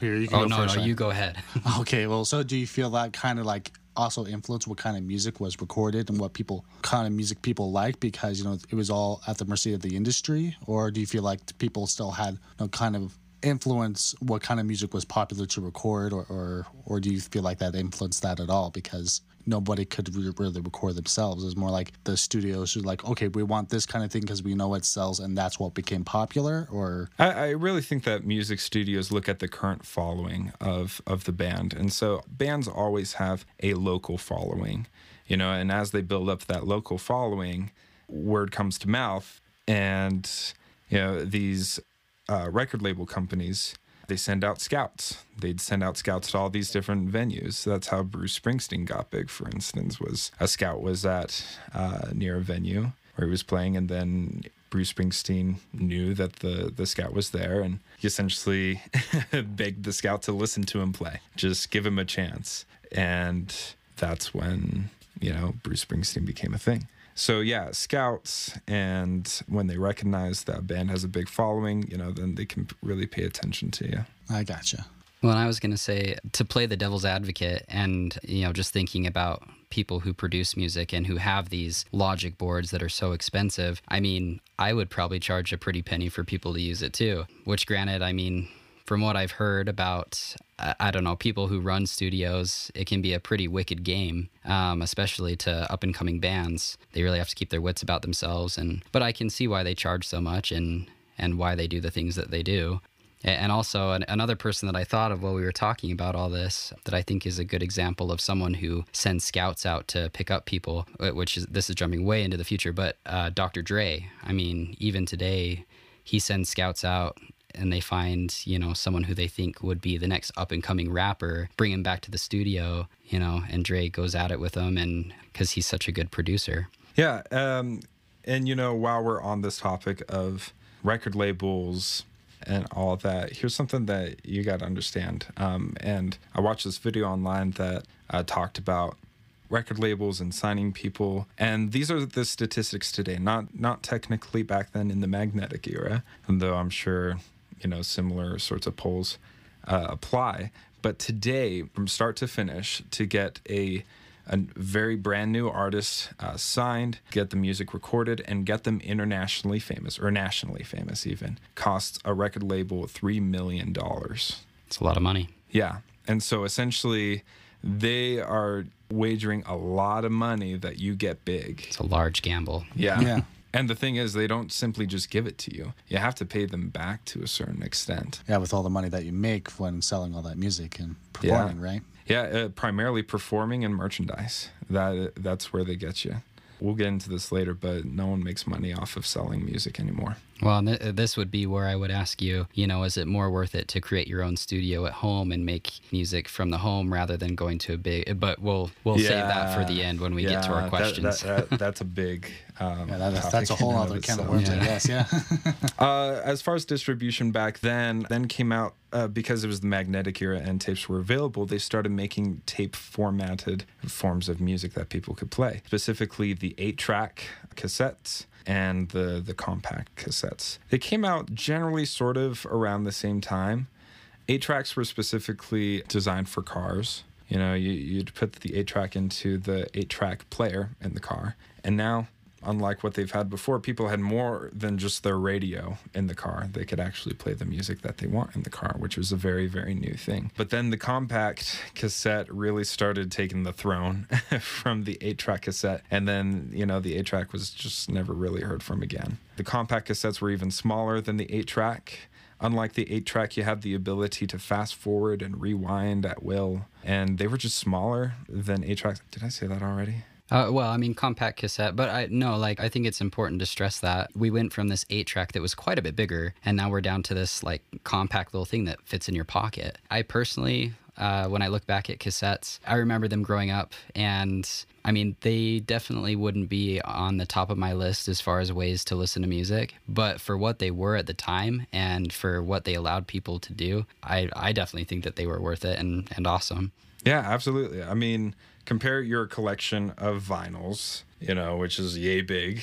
Here, you can go first, right? You go ahead. Okay, well, so do you feel that kind of like also influenced what kind of music was recorded and what people kind of music people like, because, you know, it was all at the mercy of the industry? Or do you feel like people still had no kind of influence what kind of music was popular to record, or do you feel like that influenced that at all, because nobody could really record themselves? It was more like the studios were like, okay, we want this kind of thing because we know it sells, and that's what became popular? Or I really think that music studios look at the current following of the band, and so bands always have a local following, you know, and as they build up that local following, word comes to mouth, and, you know, these record label companies, they send out scouts. They'd send out scouts to all these different venues. So that's how Bruce Springsteen got big, for instance. Was a scout was at near a venue where he was playing, and then Bruce Springsteen knew that the scout was there, and he essentially begged the scout to listen to him play, just give him a chance. And that's when, you know, Bruce Springsteen became a thing. So yeah, scouts, and when they recognize that a band has a big following, you know, then they can really pay attention to you. I gotcha. Well, and I was going to say, to play the devil's advocate, and, you know, just thinking about people who produce music and who have these Logic boards that are so expensive, I mean, I would probably charge a pretty penny for people to use it too, which granted, I mean, from what I've heard about, I don't know, people who run studios, it can be a pretty wicked game, especially to up-and-coming bands. They really have to keep their wits about themselves. But I can see why they charge so much and why they do the things that they do. And also, another person that I thought of while we were talking about all this that I think is a good example of someone who sends scouts out to pick up people, this is jumping way into the future, but Dr. Dre, I mean, even today, he sends scouts out and they find, you know, someone who they think would be the next up-and-coming rapper, bring him back to the studio, you know, and Dre goes at it with him because he's such a good producer. Yeah, and, you know, while we're on this topic of record labels and all that, here's something that you got to understand. And I watched this video online that talked about record labels and signing people. And these are the statistics today, not technically back then in the magnetic era, though I'm sure, you know, similar sorts of polls apply. But today, from start to finish, to get a very brand new artist signed, get the music recorded, and get them internationally famous, or nationally famous even, costs a record label $3 million. It's a lot of money. Yeah. And so essentially, they are wagering a lot of money that you get big. It's a large gamble. Yeah. Yeah. And the thing is, they don't simply just give it to you. You have to pay them back to a certain extent. Yeah, with all the money that you make when selling all that music and performing, yeah. Right? Yeah, primarily performing and merchandise. That's where they get you. We'll get into this later, but no one makes money off of selling music anymore. Well, this would be where I would ask you, you know, is it more worth it to create your own studio at home and make music from the home rather than going to a big... But we'll save that for the end when we get to our questions. That's a big... that's a whole other can of worms, I guess, yeah. As far as distribution back then came out because it was the magnetic era and tapes were available, they started making tape-formatted forms of music that people could play, specifically the 8-track cassettes and the compact cassettes. They came out generally sort of around the same time. 8-tracks were specifically designed for cars. You know, you'd put the 8-track into the 8-track player in the car, and now... Unlike what they've had before, people had more than just their radio in the car. They could actually play the music that they want in the car, which was a very, very new thing. But then the compact cassette really started taking the throne from the 8-track cassette. And then, you know, the 8-track was just never really heard from again. The compact cassettes were even smaller than the 8-track. Unlike the 8-track, you had the ability to fast forward and rewind at will. And they were just smaller than 8-tracks. Did I say that already? Well, I mean, compact cassette, but I think it's important to stress that we went from this 8-track that was quite a bit bigger, and now we're down to this, like, compact little thing that fits in your pocket. I personally, when I look back at cassettes, I remember them growing up, and, I mean, they definitely wouldn't be on the top of my list as far as ways to listen to music, but for what they were at the time and for what they allowed people to do, I definitely think that they were worth it and awesome. Yeah, absolutely. I mean... Compare your collection of vinyls, you know, which is yay big.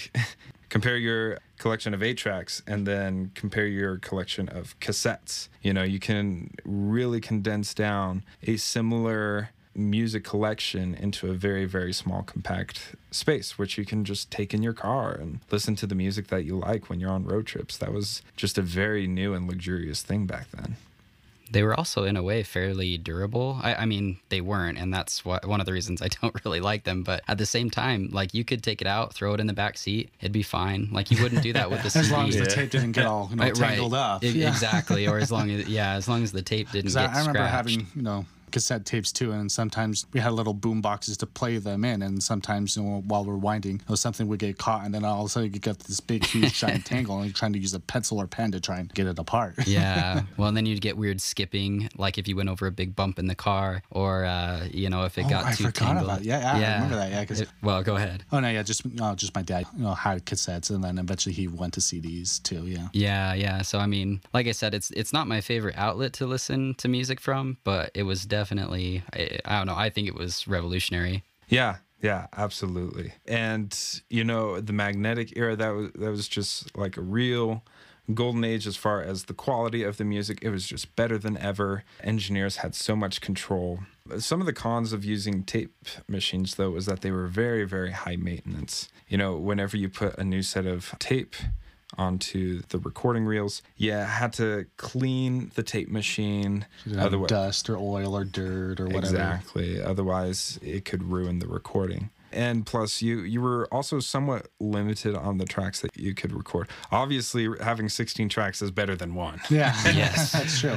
Compare your collection of 8-tracks, and then compare your collection of cassettes. You know, you can really condense down a similar music collection into a very, very small compact space, which you can just take in your car and listen to the music that you like when you're on road trips. That was just a very new and luxurious thing back then. They were also, in a way, fairly durable. I mean, they weren't, and that's one of the reasons I don't really like them. But at the same time, like, you could take it out, throw it in the back seat. It'd be fine. Like, you wouldn't do that with the CD. As long as the tape didn't get all tangled up. Exactly. Or as long as the tape didn't get scratched. I remember having, you know, cassette tapes too, and sometimes we had little boom boxes to play them in, and sometimes, you know, while we're winding, something would get caught, and then all of a sudden you get this big huge giant tangle, and you're trying to use a pencil or pen to try and get it apart. Yeah, well, and then you'd get weird skipping, like if you went over a big bump in the car, or you know, if it got too tangled. About it. Yeah, I remember that. Yeah, because go ahead. Oh no, yeah, just my dad, you know, had cassettes, and then eventually he went to CDs too. Yeah. So I mean, like I said, it's not my favorite outlet to listen to music from, but it was definitely, I don't know, I think it was revolutionary. Yeah, absolutely. And, you know, the magnetic era, that was just like a real golden age as far as the quality of the music. It was just better than ever. Engineers had so much control. Some of the cons of using tape machines, though, was that they were very, very high maintenance. You know, whenever you put a new set of tape onto the recording reels, I had to clean the tape machine. Otherwise, dust or oil or dirt or whatever. Exactly. Otherwise, it could ruin the recording. And plus, you were also somewhat limited on the tracks that you could record. Obviously, having 16 tracks is better than one. Yeah, yes, that's true.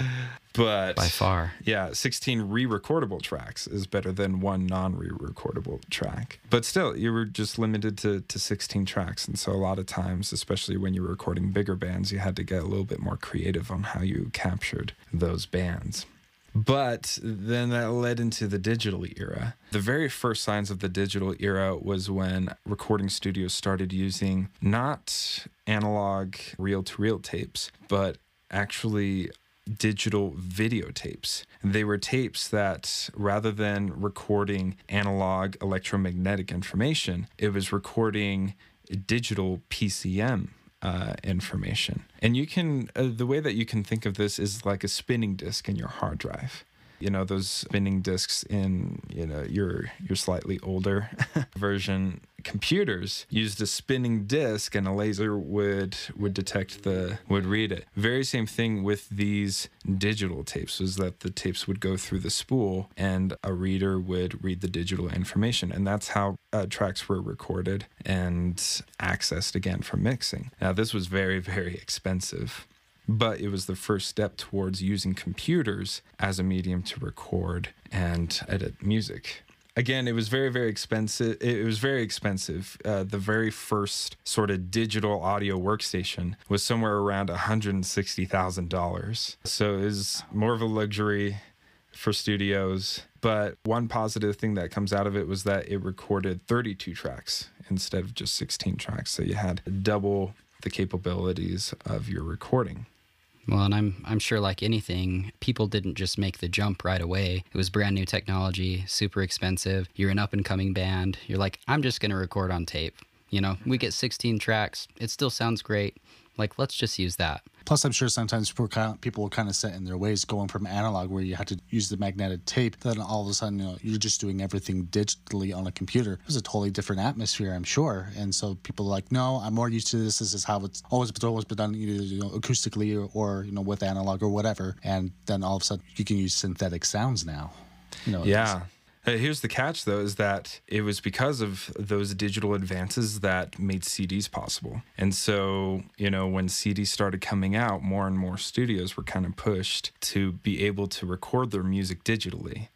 But by far, 16 re-recordable tracks is better than one non-re-recordable track. But still, you were just limited to 16 tracks. And so a lot of times, especially when you were recording bigger bands, you had to get a little bit more creative on how you captured those bands. But then that led into the digital era. The very first signs of the digital era was when recording studios started using not analog reel-to-reel tapes, but actually digital videotapes. They were tapes that, rather than recording analog electromagnetic information, it was recording digital PCM information. And you can, the way that you can think of this is like a spinning disk in your hard drive. You know, those spinning disks in, you know, your slightly older version computers used a spinning disk, and a laser would detect would read it. Very same thing with these digital tapes, was that the tapes would go through the spool and a reader would read the digital information. And that's how tracks were recorded and accessed again for mixing. Now, this was very, very expensive, but it was the first step towards using computers as a medium to record and edit music. Again, it was very, very expensive. The very first sort of digital audio workstation was somewhere around $160,000. So it was more of a luxury for studios. But one positive thing that comes out of it was that it recorded 32 tracks instead of just 16 tracks. So you had double the capabilities of your recording. Well, and I'm sure, like anything, people didn't just make the jump right away. It was brand new technology, super expensive. You're an up-and-coming band. You're like, I'm just going to record on tape. You know, we get 16 tracks. It still sounds great. Like, let's just use that. Plus, I'm sure sometimes people will kind of set in their ways, going from analog where you had to use the magnetic tape. Then all of a sudden, you know, you're just doing everything digitally on a computer. It was a totally different atmosphere, I'm sure. And so people are like, no, I'm more used to this. This is how it's always been done, either, you know, acoustically or you know, with analog or whatever. And then all of a sudden, you can use synthetic sounds now. You know, yeah. Here's the catch, though, is that it was because of those digital advances that made CDs possible. And so, you know, when CDs started coming out, more and more studios were kind of pushed to be able to record their music digitally,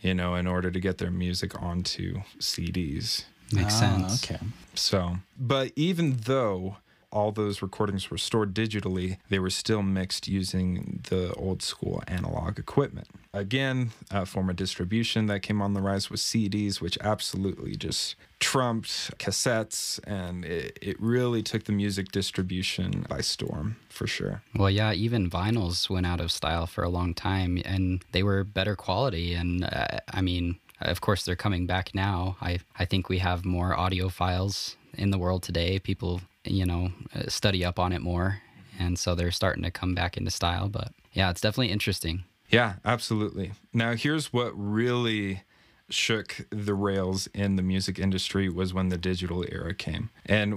you know, in order to get their music onto CDs. Makes sense. Okay. So, but even though all those recordings were stored digitally, they were still mixed using the old school analog equipment. Again, a form of distribution that came on the rise was CDs, which absolutely just trumped cassettes, and it really took the music distribution by storm, for sure. Well, yeah, even vinyls went out of style for a long time, and they were better quality, and I mean, of course, they're coming back now. I think we have more audiophiles in the world today. People, you know, study up on it more, and so they're starting to come back into style. But yeah, it's definitely interesting. Yeah, absolutely. Now, here's what really shook the rails in the music industry was when the digital era came. And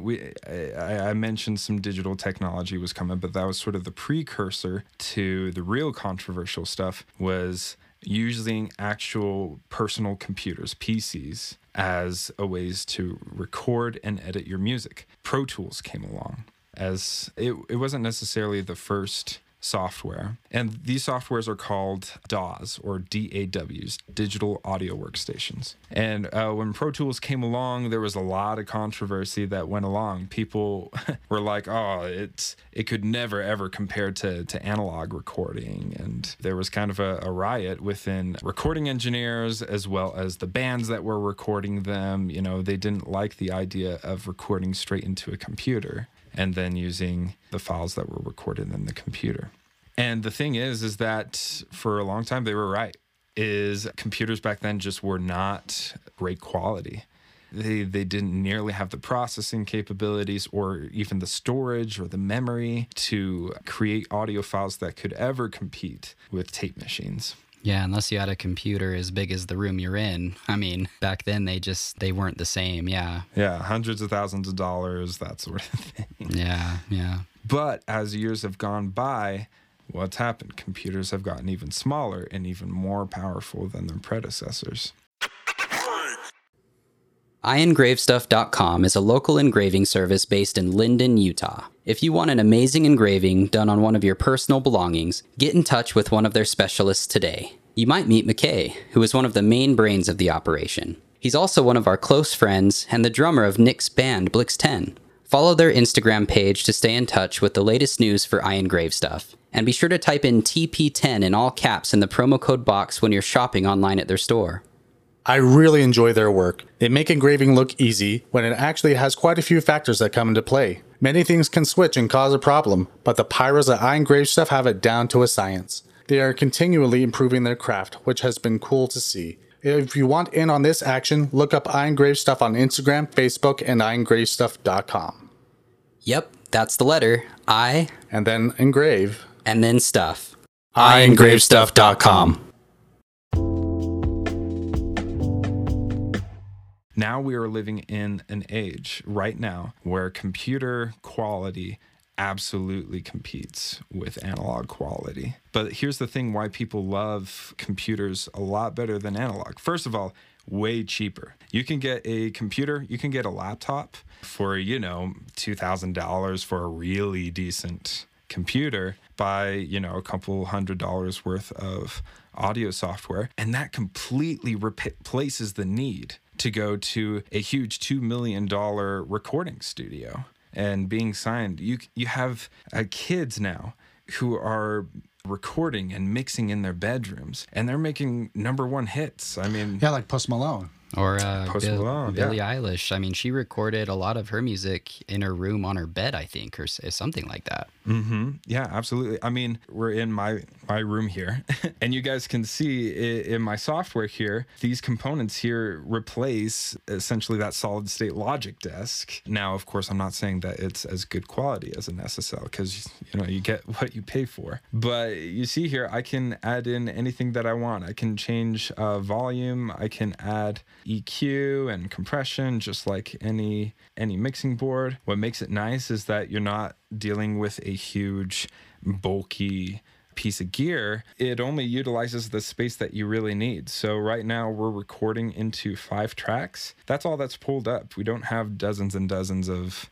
I mentioned some digital technology was coming, but that was sort of the precursor to the real controversial stuff, was using actual personal computers, PCs, as a ways to record and edit your music. Pro Tools came along, as it wasn't necessarily the first software. And these softwares are called DAWs, or DAWs, Digital Audio Workstations. And when Pro Tools came along, there was a lot of controversy that went along. People were like, oh, it could never, ever compare to analog recording. And there was kind of a riot within recording engineers, as well as the bands that were recording them. You know, they didn't like the idea of recording straight into a computer and then using the files that were recorded in the computer. And the thing is that for a long time, they were right, is computers back then just were not great quality. They didn't nearly have the processing capabilities or even the storage or the memory to create audio files that could ever compete with tape machines. Yeah, unless you had a computer as big as the room you're in. I mean, back then they weren't the same. Yeah. Yeah. Hundreds of thousands of dollars, that sort of thing. Yeah. Yeah. But as years have gone by, what's happened? Computers have gotten even smaller and even more powerful than their predecessors. iEngraveStuff.com is a local engraving service based in Linden, Utah. If you want an amazing engraving done on one of your personal belongings, get in touch with one of their specialists today. You might meet McKay, who is one of the main brains of the operation. He's also one of our close friends and the drummer of Nick's band, Blix10. Follow their Instagram page to stay in touch with the latest news for iEngraveStuff. And be sure to type in TP10 in all caps in the promo code box when you're shopping online at their store. I really enjoy their work. They make engraving look easy when it actually has quite a few factors that come into play. Many things can switch and cause a problem, but the pyros at iEngraveStuff have it down to a science. They are continually improving their craft, which has been cool to see. If you want in on this action, look up iEngraveStuff on Instagram, Facebook, and iEngraveStuff.com. Yep, that's the letter I. And then engrave. And then stuff. iEngraveStuff.com. Now we are living in an age right now where computer quality absolutely competes with analog quality. But here's the thing why people love computers a lot better than analog. First of all, way cheaper. You can get a computer, you can get a laptop for, $2,000 for a really decent computer, buy, a couple $100s worth of audio software, and that completely replaces the need to go to a huge $2 million recording studio and being signed. You have kids now who are recording and mixing in their bedrooms, and they're making number one hits. I mean... Yeah, like Post Malone. Or Billie Eilish. I mean, she recorded a lot of her music in her room on her bed, I think, or something like that. Mm-hmm. Yeah, absolutely. I mean, we're in my room here, and you guys can see in my software here, these components here replace essentially that solid state logic desk. Now, of course, I'm not saying that it's as good quality as an SSL because, you get what you pay for. But you see here, I can add in anything that I want. I can change volume. I can add EQ and compression, just like any mixing board. What makes it nice is that you're not dealing with a huge, bulky piece of gear. It only utilizes the space that you really need. So right now we're recording into 5 tracks. That's all that's pulled up. We don't have dozens and dozens of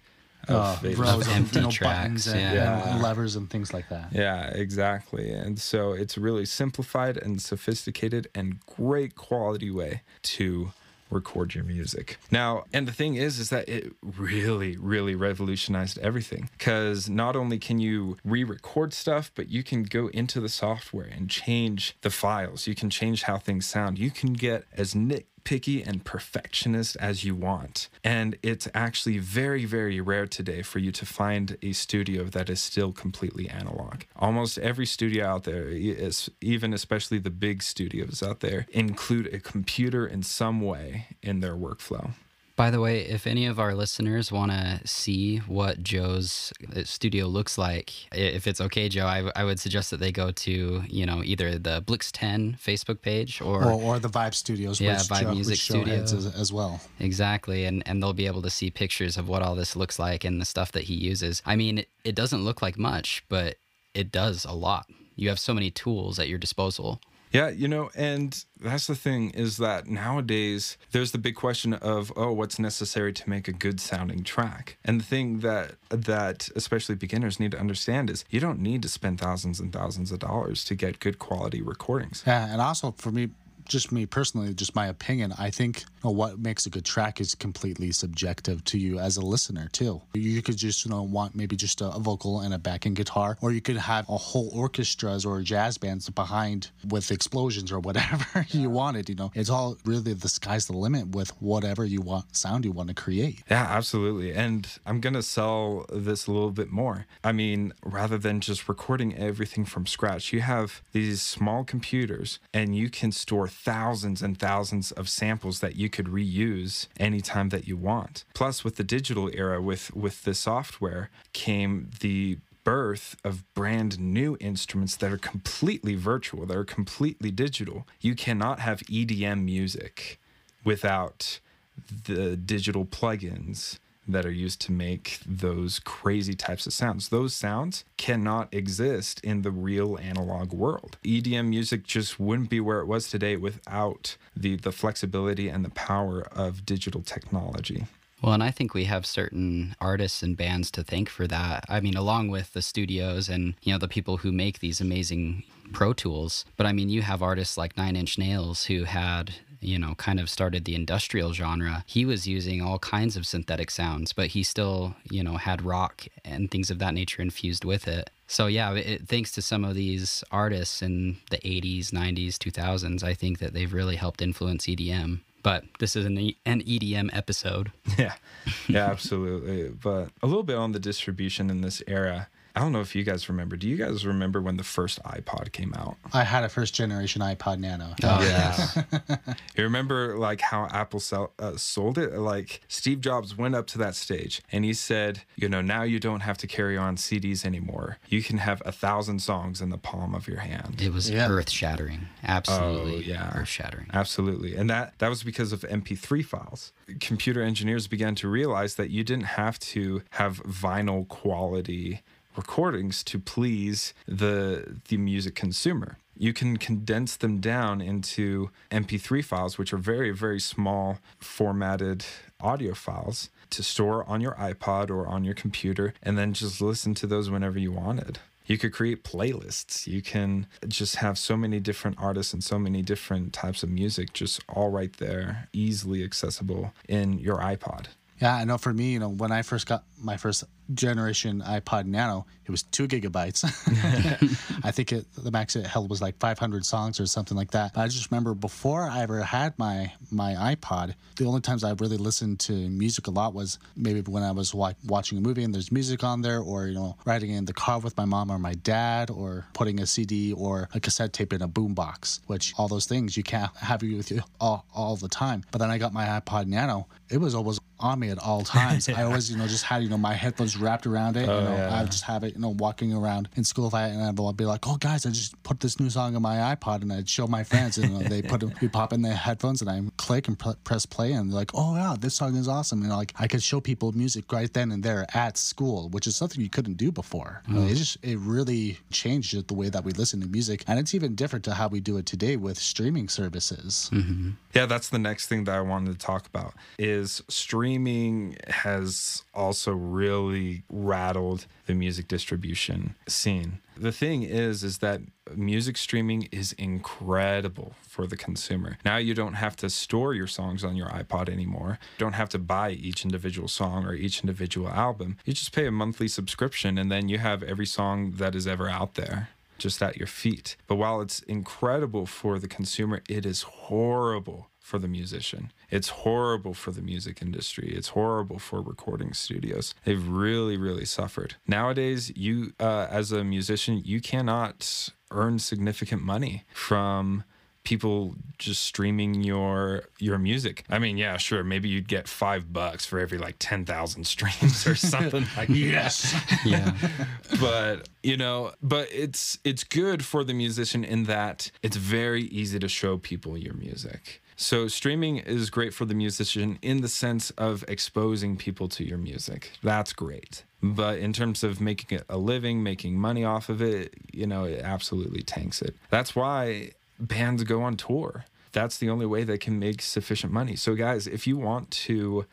empty tracks and levers and things like that. Yeah, exactly. And so it's really simplified and sophisticated and great quality way to record your music. Now, and the thing is that it really, really revolutionized everything, because not only can you re-record stuff, but you can go into the software and change the files. You can change how things sound. You can get as nitpicky and perfectionist as you want. And it's actually very, very rare today for you to find a studio that is still completely analog. Almost every studio out there, even especially the big studios out there, include a computer in some way in their workflow. By the way, if any of our listeners want to see what Joe's studio looks like, if it's okay, Joe, I would suggest that they go to, either the Blix10 Facebook page or the Vibe Studios, which Vibe Music Studio as well. Exactly, and they'll be able to see pictures of what all this looks like and the stuff that he uses. I mean, it doesn't look like much, but it does a lot. You have so many tools at your disposal. Yeah, and that's the thing is that nowadays there's the big question of, what's necessary to make a good sounding track? And the thing that especially beginners need to understand is you don't need to spend thousands and thousands of dollars to get good quality recordings. Yeah, and also for me, just me personally, just my opinion, I think what makes a good track is completely subjective to you as a listener too. You could just want maybe just a vocal and a backing guitar, or you could have a whole orchestras or jazz bands behind with explosions or whatever you wanted. It's all really the sky's the limit with whatever you want sound you want to create. Yeah, absolutely. And I'm gonna sell this a little bit more. I mean, rather than just recording everything from scratch, you have these small computers and you can store thousands and thousands of samples that you could reuse anytime that you want. Plus, with the digital era, with this software came the birth of brand new instruments that are completely virtual, that are completely digital. You cannot have EDM music without the digital plugins that are used to make those crazy types of sounds. Those sounds cannot exist in the real analog world. EDM music just wouldn't be where it was today without the flexibility and the power of digital technology. Well, and I think we have certain artists and bands to thank for that. I mean, along with the studios and, you know, the people who make these amazing Pro Tools. But I mean, you have artists like Nine Inch Nails who had, you know, kind of started the industrial genre. He was using all kinds of synthetic sounds, but he still, you know, had rock and things of that nature infused with it. So yeah, thanks to some of these artists in the 80s, 90s, 2000s, I think that they've really helped influence EDM. But this is an EDM episode. Yeah, absolutely. But a little bit on the distribution in this era. I don't know if you guys remember. Do you guys remember when the first iPod came out? I had a first-generation iPod Nano. Oh, yeah. You remember like how Apple sold it? Like Steve Jobs went up to that stage and he said, you know, now you don't have to carry on CDs anymore. You can have 1,000 songs in the palm of your hand. It was earth-shattering. Absolutely. Oh, yeah. Earth-shattering. Absolutely. And that was because of MP3 files. Computer engineers began to realize that you didn't have to have vinyl quality recordings to please the music consumer. You can condense them down into MP3 files, which are very, very small formatted audio files to store on your iPod or on your computer, and then just listen to those whenever you wanted. You could create playlists. You can just have so many different artists and so many different types of music just all right there, easily accessible in your iPod. Yeah, I know for me, you know, when I first got my first generation iPod Nano, it was 2 gigabytes. I think the max it held was like 500 songs or something like that. But I just remember before I ever had my iPod, the only times I really listened to music a lot was maybe when I was watching a movie and there's music on there, or, you know, riding in the car with my mom or my dad, or putting a CD or a cassette tape in a boombox, which all those things you can't have with you all the time. But then I got my iPod Nano. It was always on me at all times. I always, you know, just had, you know, my headphones wrapped around it. I would just have it, you know, walking around in school. I'd be like, oh, guys, I just put this new song on my iPod, and I'd show my friends, and you know, we pop in their headphones, and I click and press play, and they're like, oh, yeah, this song is awesome. And, you know, like, I could show people music right then and there at school, which is something you couldn't do before. Mm. You know, it really changed the way that we listen to music, and it's even different to how we do it today with streaming services. Mm-hmm. Yeah, that's the next thing that I wanted to talk about is streaming has also really rattled the music distribution scene. The thing is that music streaming is incredible for the consumer. Now you don't have to store your songs on your iPod anymore. You don't have to buy each individual song or each individual album. You just pay a monthly subscription, and then you have every song that is ever out there just at your feet. But while it's incredible for the consumer, it is horrible for the musician. It's horrible for the music industry. It's horrible for recording studios. They've really, really suffered. Nowadays, you as a musician, you cannot earn significant money from people just streaming your music. I mean, yeah, sure, maybe you'd get $5 for every like 10,000 streams or something like that. Yes. Yeah. But, you know, but it's good for the musician in that it's very easy to show people your music. So streaming is great for the musician in the sense of exposing people to your music. That's great. But in terms of making it a living, making money off of it, you know, it absolutely tanks it. That's why bands go on tour. That's the only way they can make sufficient money. So guys, if you want to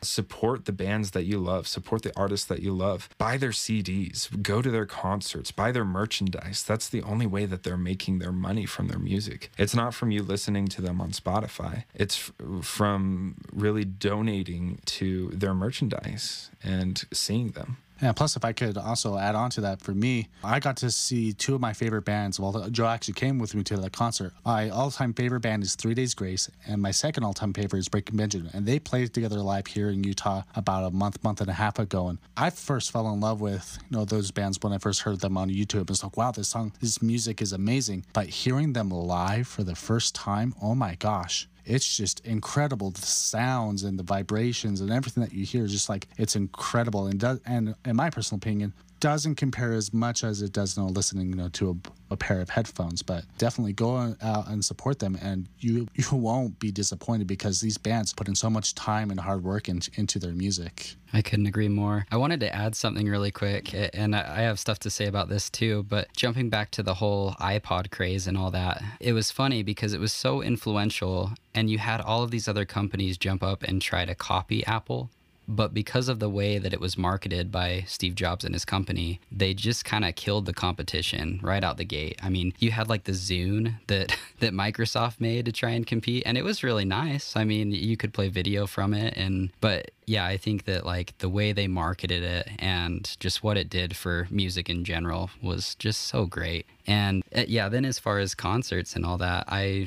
support the bands that you love, support the artists that you love, buy their CDs, go to their concerts, buy their merchandise. That's the only way that they're making their money from their music. It's not from you listening to them on Spotify. It's from really donating to their merchandise and seeing them. And plus, if I could also add on to that, for me, I got to see two of my favorite bands. Well, Joe actually came with me to the concert. My all-time favorite band is 3 Days Grace, and my second all-time favorite is Breaking Benjamin. And they played together live here in Utah about a month and a half ago. And I first fell in love with, you know, those bands when I first heard them on YouTube. It's like, wow, this music is amazing. But hearing them live for the first time, oh my gosh. It's just incredible, the sounds and the vibrations and everything that you hear, just like, it's incredible. And in my personal opinion, doesn't compare as much as it does now listening, you know, to a pair of headphones, but definitely go out and support them, and you won't be disappointed because these bands put in so much time and hard work into their music. I couldn't agree more. I wanted to add something really quick, and I have stuff to say about this too, but jumping back to the whole iPod craze and all that, it was funny because it was so influential, and you had all of these other companies jump up and try to copy Apple. But because of the way that it was marketed by Steve Jobs and his company, they just kind of killed the competition right out the gate. I mean, you had like the Zune that Microsoft made to try and compete, and it was really nice. I mean, you could play video from it, but yeah, I think that like the way they marketed it and just what it did for music in general was just so great. And yeah, then as far as concerts and all that, I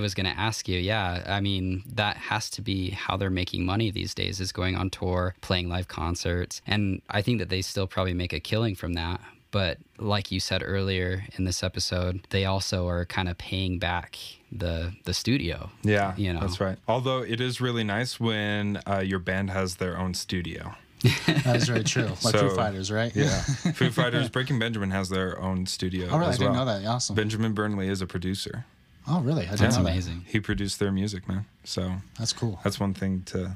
was going to ask you, yeah, I mean, that has to be how they're making money these days, is going on tour, playing live concerts. And I think that they still probably make a killing from that. But like you said earlier in this episode, they also are kind of paying back the studio. Yeah, you know? That's right. Although it is really nice when your band has their own studio. That's very true. Like Foo Fighters, right? Yeah. Foo Fighters, Breaking Benjamin has their own studio. Oh, really? As well. I didn't know that. Awesome. Benjamin Burnley is a producer. Oh, really? That's amazing. He produced their music, man. So that's cool. That's one thing to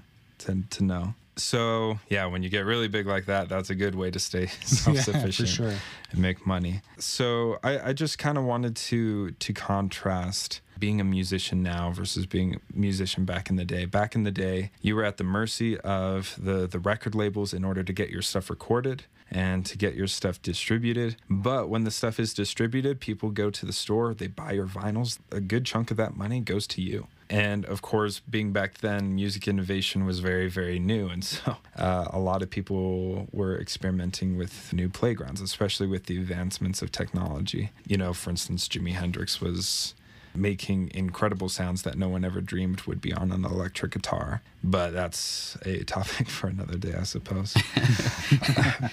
know. So, yeah, when you get really big like that, that's a good way to stay self-sufficient for sure. And make money. So I just kind of wanted to contrast being a musician now versus being a musician back in the day. Back in the day, you were at the mercy of the record labels in order to get your stuff recorded and to get your stuff distributed. But when the stuff is distributed, people go to the store, they buy your vinyls. A good chunk of that money goes to you. And of course, being back then, music innovation was very, very new. And so a lot of people were experimenting with new playgrounds, especially with the advancements of technology. You know, for instance, Jimi Hendrix was making incredible sounds that no one ever dreamed would be on an electric guitar. But that's a topic for another day, I suppose.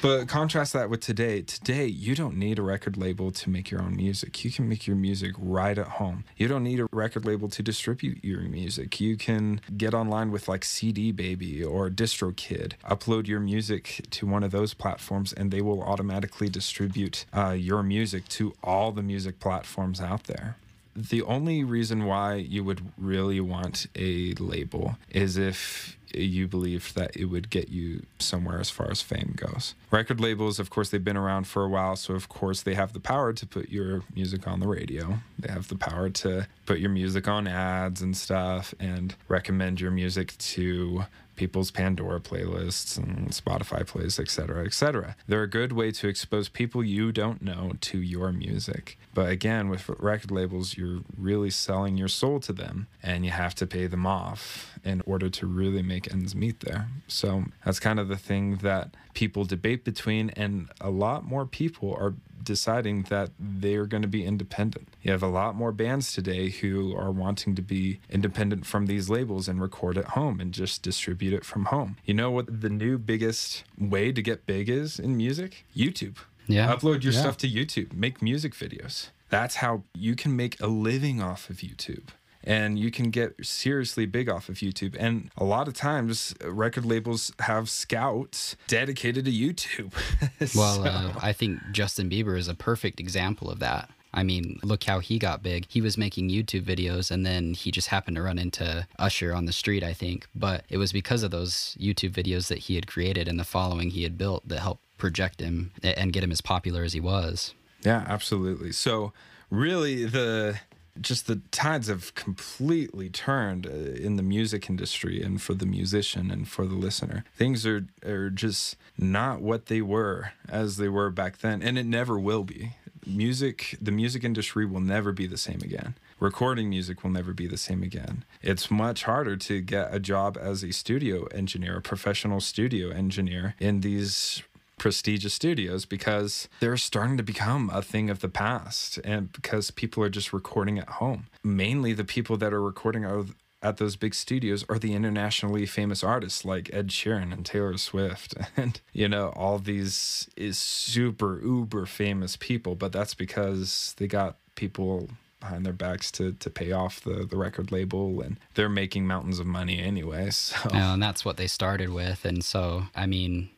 But contrast that with today. Today, you don't need a record label to make your own music. You can make your music right at home. You don't need a record label to distribute your music. You can get online with like CD Baby or DistroKid, upload your music to one of those platforms, and they will automatically distribute your music to all the music platforms out there. The only reason why you would really want a label is if you believed that it would get you somewhere as far as fame goes. Record labels, of course, they've been around for a while, so of course they have the power to put your music on the radio. They have the power to put your music on ads and stuff and recommend your music to people's Pandora playlists and Spotify playlists, et cetera, et cetera. They're a good way to expose people you don't know to your music. But again, with record labels, you're really selling your soul to them, and you have to pay them off in order to really make ends meet there. So that's kind of the thing that people debate between, and a lot more people are deciding that they're going to be independent. You have a lot more bands today who are wanting to be independent from these labels and record at home and just distribute it from home. You know what the new biggest way to get big is in music? YouTube. Yeah. Upload your stuff to YouTube. Make music videos. That's how you can make a living off of YouTube. And you can get seriously big off of YouTube. And a lot of times, record labels have scouts dedicated to YouTube. Well, I think Justin Bieber is a perfect example of that. I mean, look how he got big. He was making YouTube videos, and then he just happened to run into Usher on the street, I think. But it was because of those YouTube videos that he had created and the following he had built that helped project him and get him as popular as he was. Yeah, absolutely. So really, the tides have completely turned in the music industry and for the musician and for the listener. Things are just not what they were as they were back then, and it never will be. The music industry will never be the same again. Recording music will never be the same again. It's much harder to get a job as a studio engineer, a professional studio engineer in these prestigious studios, because they're starting to become a thing of the past, and because people are just recording at home. Mainly the people that are recording at those big studios are the internationally famous artists like Ed Sheeran and Taylor Swift and, you know, all these is super uber famous people, but that's because they got people behind their backs to pay off the record label, and they're making mountains of money anyway. So. And that's what they started with. And so, I mean,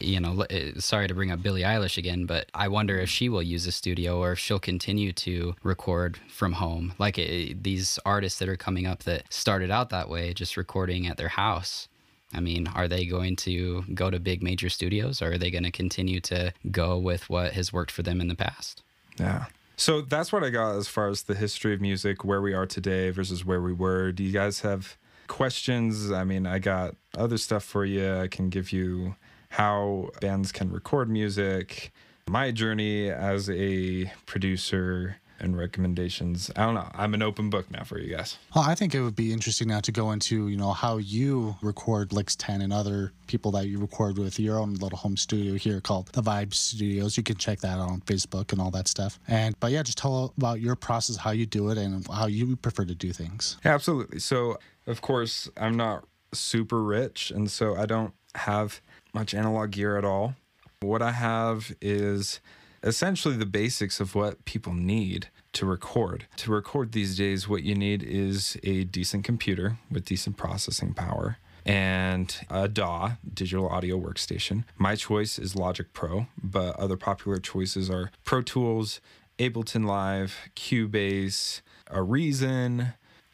you know, sorry to bring up Billie Eilish again, but I wonder if she will use a studio or if she'll continue to record from home. Like these artists that are coming up that started out that way, just recording at their house. I mean, are they going to go to big major studios, or are they going to continue to go with what has worked for them in the past? Yeah. So that's what I got as far as the history of music, where we are today versus where we were. Do you guys have questions? I mean, I got other stuff for you. I can give you how bands can record music, my journey as a producer, and recommendations. I don't know. I'm an open book now for you guys. Well, I think it would be interesting now to go into, you know, how you record Blix10 and other people that you record with, your own little home studio here called the Vibe Studios. You can check that out on Facebook and all that stuff. And but yeah, just tell about your process, how you do it, and how you prefer to do things. Yeah, absolutely. So of course, I'm not super rich, and so I don't have much analog gear at all. What I have is essentially the basics of what people need to record. To record these days, what you need is a decent computer with decent processing power and a DAW, digital audio workstation. My choice is Logic Pro, but other popular choices are Pro Tools, Ableton Live, Cubase, a Reason.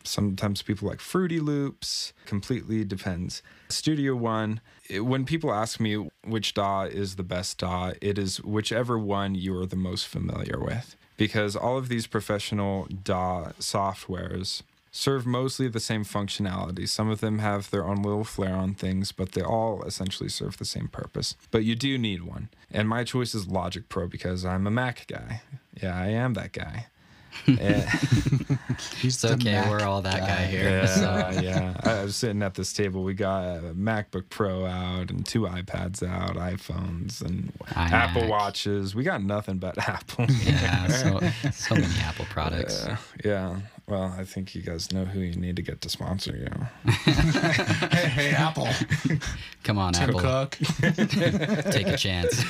Sometimes people like Fruity Loops. Completely depends. Studio One, when people ask me which DAW is the best DAW, it is whichever one you are the most familiar with, because all of these professional DAW softwares serve mostly the same functionality. Some of them have their own little flair on things, but they all essentially serve the same purpose. But you do need one. And my choice is Logic Pro because I'm a Mac guy. Yeah, I am that guy. He's okay, Mac we're all that guy here. Yeah, so. Yeah. I was sitting at this table. We got a MacBook Pro out and two iPads out, iPhones and Apple Watches. We got nothing but Apple. Yeah, so many Apple products. Yeah. Well, I think you guys know who you need to get to sponsor you. Hey, Apple. Come on, Tim Apple. Cook. Take a chance.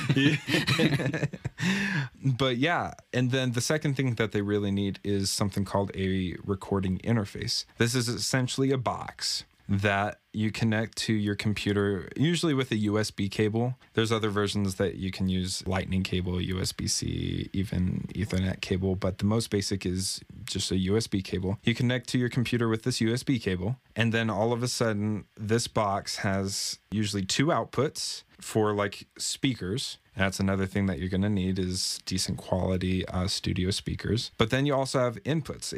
But yeah, and then the second thing that they really need is something called a recording interface. This is essentially a box that you connect to your computer, usually with a USB cable. There's other versions that you can use, lightning cable, USB-C, even Ethernet cable, but the most basic is just a USB cable. You connect to your computer with this USB cable, and then all of a sudden, this box has usually two outputs for like speakers. That's another thing that you're going to need is decent quality studio speakers. But then you also have inputs.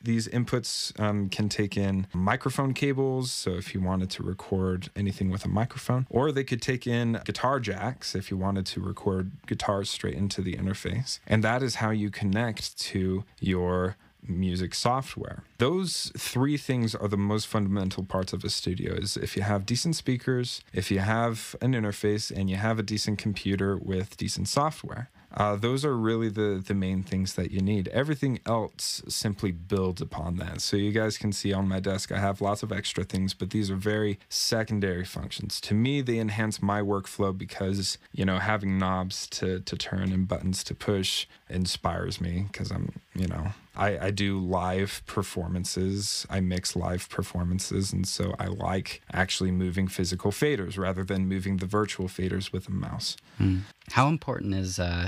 These inputs can take in microphone cables, so if you wanted to record anything with a microphone, or they could take in guitar jacks if you wanted to record guitars straight into the interface. And that is how you connect to your music software. Those three things are the most fundamental parts of a studio. Is if you have decent speakers, if you have an interface, and you have a decent computer with decent software. Those are really the main things that you need. Everything else simply builds upon that. So you guys can see on my desk, I have lots of extra things, but these are very secondary functions. To me, they enhance my workflow because, you know, having knobs to turn and buttons to push inspires me because I'm, you know, I do live performances. I mix live performances. And so I like actually moving physical faders rather than moving the virtual faders with a mouse. Mm. How important is, I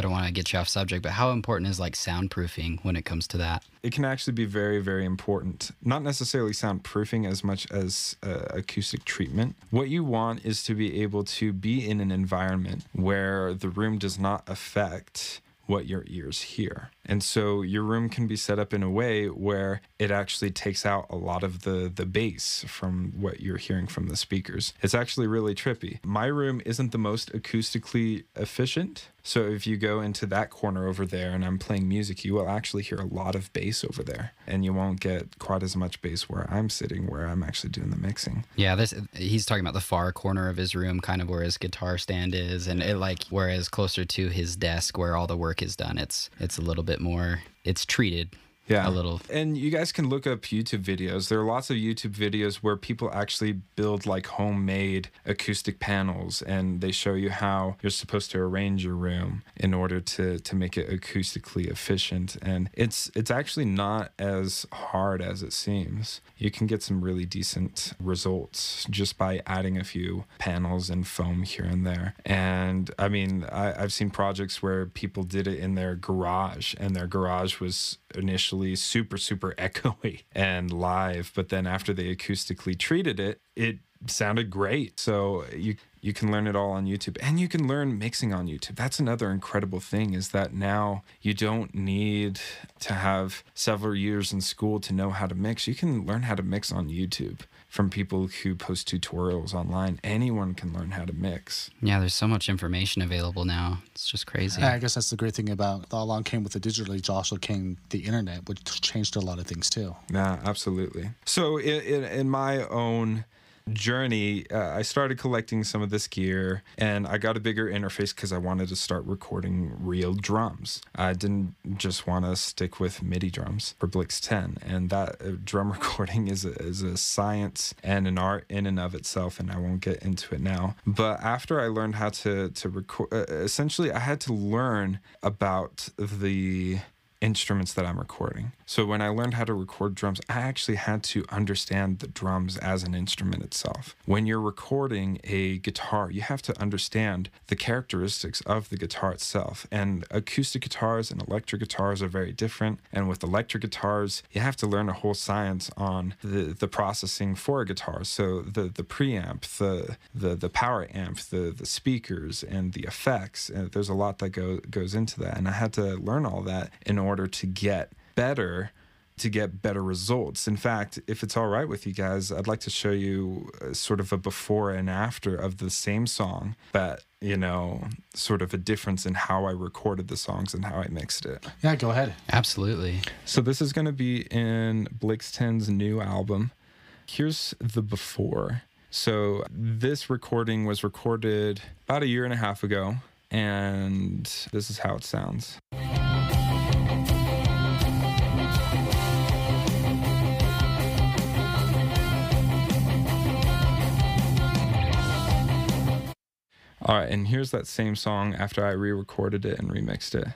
don't want to get you off subject, but how important is like soundproofing when it comes to that? It can actually be very, very important. Not necessarily soundproofing as much as acoustic treatment. What you want is to be able to be in an environment where the room does not affect what your ears hear. And so your room can be set up in a way where it actually takes out a lot of the bass from what you're hearing from the speakers. It's actually really trippy. My room isn't the most acoustically efficient. So if you go into that corner over there and I'm playing music, you will actually hear a lot of bass over there. And you won't get quite as much bass where I'm sitting, where I'm actually doing the mixing. Yeah, he's talking about the far corner of his room, kind of where his guitar stand is. And it like, whereas closer to his desk where all the work is done, it's a little bit more, it's treated Yeah. A little. And you guys can look up YouTube videos. There are lots of YouTube videos where people actually build like homemade acoustic panels, and they show you how you're supposed to arrange your room in order to make it acoustically efficient. And it's actually not as hard as it seems. You can get some really decent results just by adding a few panels and foam here and there. And I mean, I've seen projects where people did it in their garage, and their garage was initially super echoey and live, but then after they acoustically treated it, it sounded great. So you can learn it all on YouTube, and you can learn mixing on YouTube. That's another incredible thing, is that now you don't need to have several years in school to know how to mix. You can learn how to mix on YouTube from people who post tutorials online. Anyone can learn how to mix. Yeah, there's so much information available now. It's just crazy. I guess that's the great thing about along came with the digital age, also came the internet, which changed a lot of things too. Yeah, absolutely. So in my own journey, I started collecting some of this gear, and I got a bigger interface because I wanted to start recording real drums. I didn't just want to stick with MIDI drums for Blix10, and that drum recording is a science and an art in and of itself, and I won't get into it now. But after I learned how to record, essentially I had to learn about the instruments that I'm recording. So when I learned how to record drums, I actually had to understand the drums as an instrument itself. When you're recording a guitar, you have to understand the characteristics of the guitar itself. And acoustic guitars and electric guitars are very different. And with electric guitars, you have to learn a whole science on the processing for a guitar. So the preamp, the power amp, the speakers, and the effects. And there's a lot that goes into that. And I had to learn all that in order to get better results. In fact, if it's all right with you guys, I'd like to show you sort of a before and after of the same song, but you know, sort of a difference in how I recorded the songs and how I mixed it. Yeah, go ahead. Absolutely. So this is going to be in Blix10's new album. Here's the before. So this recording was recorded about a year and a half ago, and this is how it sounds. All right, and here's that same song after I re-recorded it and remixed it.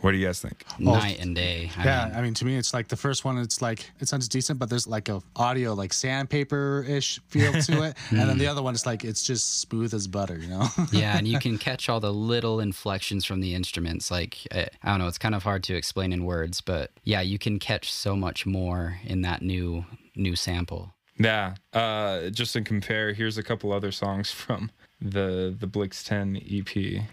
What do you guys think? Night and day. I mean, to me, it's like the first one, it's like, it sounds decent, but there's like a audio, like sandpaper-ish feel to it. And then the other one, it's like, it's just smooth as butter, you know? Yeah, and you can catch all the little inflections from the instruments. Like, I don't know, it's kind of hard to explain in words, but yeah, you can catch so much more in that new sample. Yeah, just to compare, here's a couple other songs from the Blix10 EP.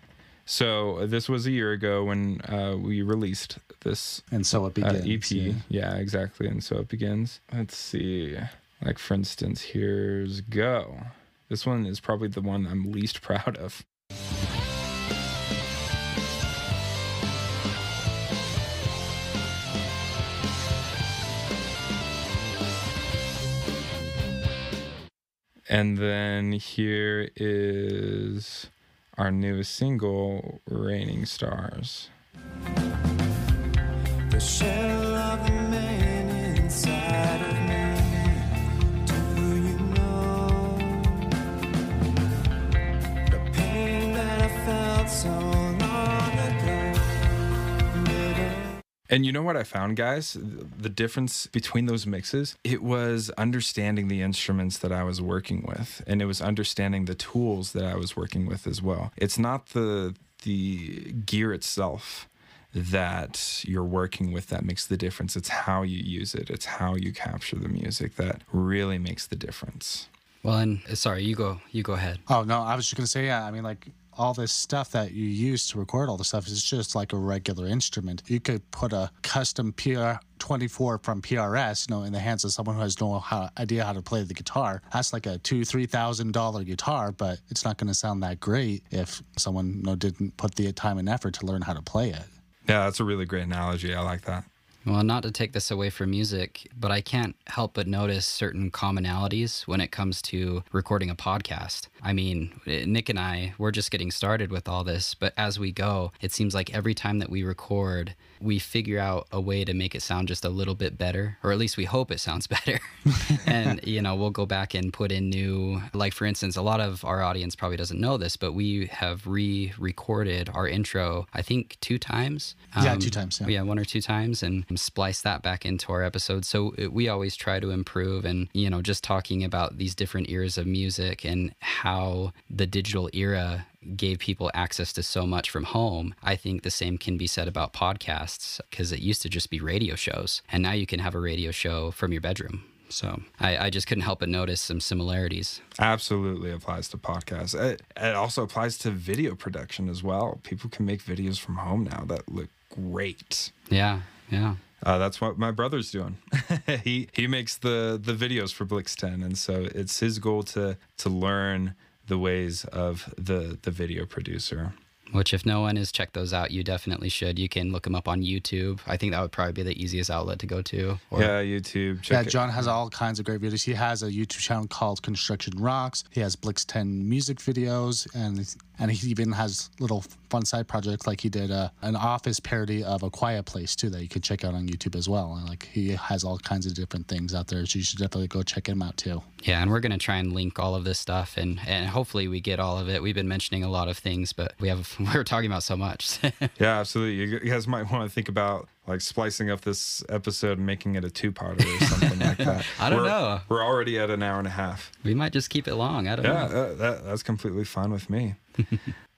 So this was a year ago when we released this. And So It Begins. EP. Yeah, exactly. And So It Begins. Let's see. Like, for instance, here's Go. This one is probably the one I'm least proud of. And then here is our newest single, Raining Stars. The shell of the man inside of me, do you know the pain that I felt so long ago? And you know what I found, guys? The difference between those mixes, it was understanding the instruments that I was working with, and it was understanding the tools that I was working with as well. It's not the gear itself that you're working with that makes the difference. It's how you use it. It's how you capture the music that really makes the difference. Well, and sorry, you go ahead. Oh, no, I was just going to say, yeah, I mean, like, all this stuff that you use to record all the stuff is just like a regular instrument. You could put a custom PR-24 from PRS, you know, in the hands of someone who has no idea how to play the guitar. That's like a $2,000-$3,000 guitar, but it's not going to sound that great if someone, you know, didn't put the time and effort to learn how to play it. Yeah, that's a really great analogy. I like that. Well, not to take this away from music, but I can't help but notice certain commonalities when it comes to recording a podcast. I mean, Nick and I, we're just getting started with all this, but as we go, it seems like every time that we record, we figure out a way to make it sound just a little bit better, or at least we hope it sounds better. And, you know, we'll go back and put in new, like for instance, a lot of our audience probably doesn't know this, but we have re-recorded our intro, I think 2 times. Yeah, 2 times. Yeah, 1 or 2 times. And splice that back into our episodes. So we always try to improve and, you know, just talking about these different eras of music and how the digital era gave people access to so much from home. I think the same can be said about podcasts because it used to just be radio shows. And now you can have a radio show from your bedroom. So I just couldn't help but notice some similarities. Absolutely applies to podcasts. It also applies to video production as well. People can make videos from home now that look great. Yeah. Yeah. That's what my brother's doing. He makes the videos for Blix10. And so it's his goal to learn the ways of the video producer. Which if no one has checked those out, you definitely should. You can look them up on YouTube. I think that would probably be the easiest outlet to go to. Or... yeah, YouTube. Check it. John has all kinds of great videos. He has a YouTube channel called Construction Rocks. He has Blix10 music videos. And he even has little fun side projects, like he did an Office parody of A Quiet Place, too, that you can check out on YouTube as well. And like he has all kinds of different things out there, so you should definitely go check him out, too. Yeah, and we're going to try and link all of this stuff, and hopefully we get all of it. We've been mentioning a lot of things, but we're talking about so much. Yeah, absolutely. You guys might want to think about like splicing up this episode and making it a 2-parter or something like that. I don't know. We're already at an hour and a half. We might just keep it long. I don't know. Yeah, that's completely fine with me.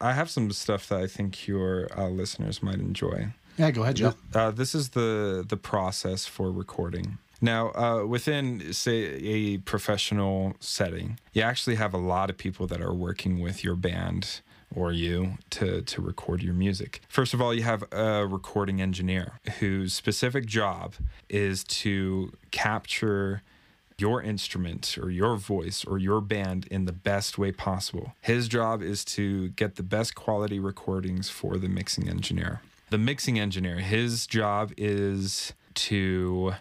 I have some stuff that I think your listeners might enjoy. Yeah, go ahead, Joe. This is the process for recording. Now, within, say, a professional setting, you actually have a lot of people that are working with your band or you to record your music. First of all, you have a recording engineer whose specific job is to capture your instrument or your voice or your band in the best way possible. His job is to get the best quality recordings for the mixing engineer. The mixing engineer, his job is to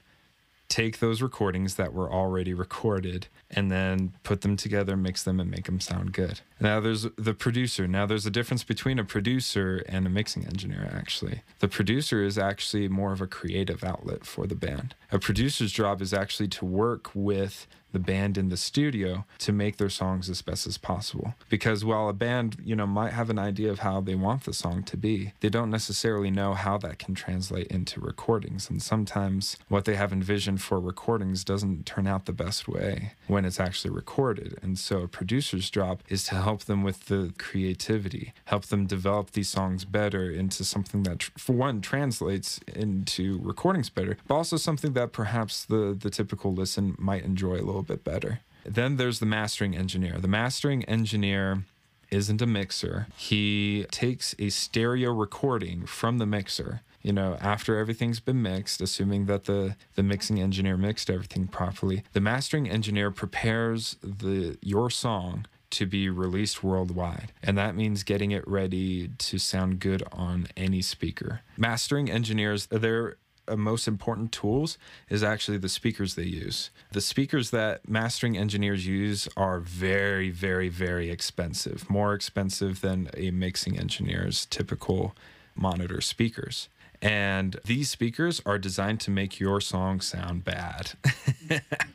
take those recordings that were already recorded and then put them together, mix them, and make them sound good. Now there's the producer. Now there's a difference between a producer and a mixing engineer, actually. The producer is actually more of a creative outlet for the band. A producer's job is actually to work with the band in the studio to make their songs as best as possible. Because while a band, you know, might have an idea of how they want the song to be, they don't necessarily know how that can translate into recordings. And sometimes what they have envisioned for recordings doesn't turn out the best way when it's actually recorded. And so a producer's job is to help them with the creativity, help them develop these songs better into something that, for one, translates into recordings better, but also something that perhaps the typical listen might enjoy a little bit better. Then there's the mastering engineer. The mastering engineer isn't a mixer. He takes a stereo recording from the mixer. You know, after everything's been mixed, assuming that the mixing engineer mixed everything properly, the mastering engineer prepares your song to be released worldwide. And that means getting it ready to sound good on any speaker. Mastering engineers, they're most important tools is actually the speakers they use. The speakers that mastering engineers use are very, very, very expensive, more expensive than a mixing engineer's typical monitor speakers. And these speakers are designed to make your song sound bad.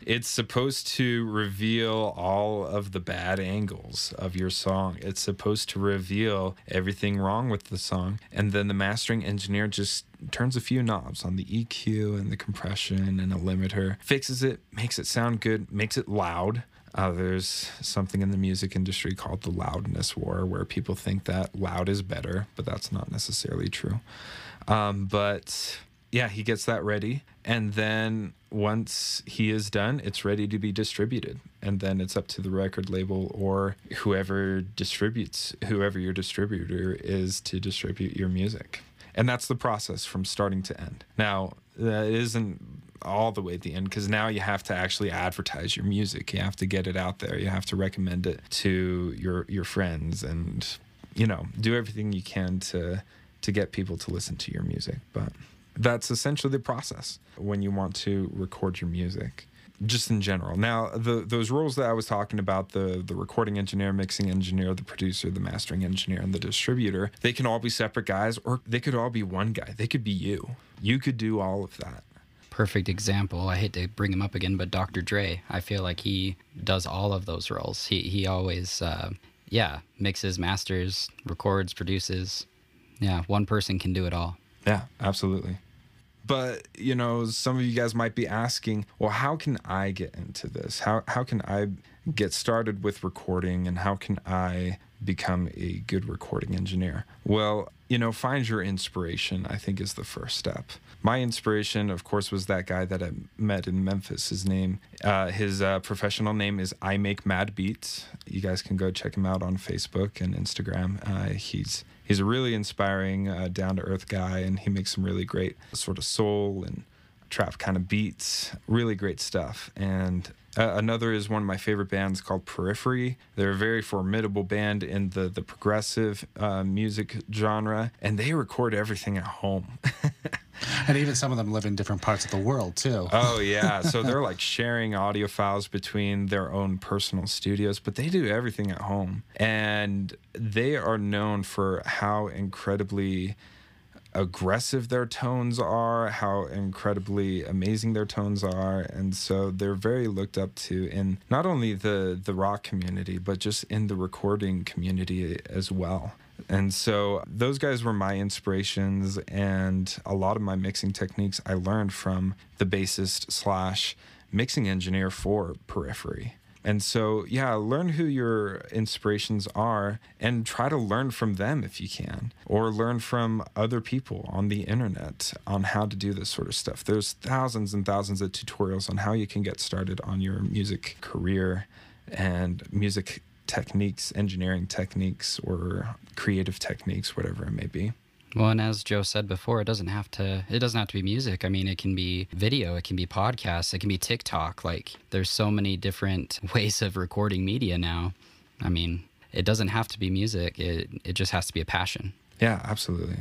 It's supposed to reveal all of the bad angles of your song. It's supposed to reveal everything wrong with the song. And then the mastering engineer just turns a few knobs on the EQ and the compression and a limiter, fixes it, makes it sound good, makes it loud. There's something in the music industry called the loudness war, where people think that loud is better, but that's not necessarily true. But yeah, he gets that ready. And then once he is done, it's ready to be distributed. And then it's up to the record label or whoever your distributor is to distribute your music. And that's the process from starting to end. Now, that isn't all the way at the end, because now you have to actually advertise your music. You have to get it out there. You have to recommend it to your friends and, you know, do everything you can to get people to listen to your music. But That's essentially the process when you want to record your music, just in general. Now, those roles that I was talking about, the recording engineer, mixing engineer, the producer, the mastering engineer, and the distributor, they can all be separate guys, or they could all be one guy. They could be you. You could do all of that. Perfect example. I hate to bring him up again, but Dr. Dre, I feel like he does all of those roles. He always, mixes, masters, records, produces. Yeah, one person can do it all. Yeah, absolutely. But, you know, some of you guys might be asking, well, how can I get into this? How can I get started with recording, and how can I become a good recording engineer? Well, you know, find your inspiration, I think, is the first step. My inspiration, of course, was that guy that I met in Memphis. His name, his professional name is I Make Mad Beats. You guys can go check him out on Facebook and Instagram. He's a really inspiring, down-to-earth guy, and he makes some really great sort of soul and trap kind of beats, really great stuff. And another is one of my favorite bands called Periphery. They're a very formidable band in the progressive music genre, and they record everything at home. And even some of them live in different parts of the world, too. Oh, yeah. So they're like sharing audio files between their own personal studios, but they do everything at home. And they are known for how incredibly aggressive their tones are, how incredibly amazing their tones are. And so they're very looked up to in not only the rock community, but just in the recording community as well. And so those guys were my inspirations, and a lot of my mixing techniques I learned from the bassist / mixing engineer for Periphery. And so, yeah, learn who your inspirations are and try to learn from them if you can, or learn from other people on the internet on how to do this sort of stuff. There's thousands and thousands of tutorials on how you can get started on your music career and music techniques, engineering techniques, or creative techniques, whatever it may be. Well, and as Joe said before, it doesn't have to be music. I mean, it can be video, it can be podcasts, it can be TikTok. Like, there's so many different ways of recording media now. I mean, it doesn't have to be music. It just has to be a passion. Yeah, absolutely.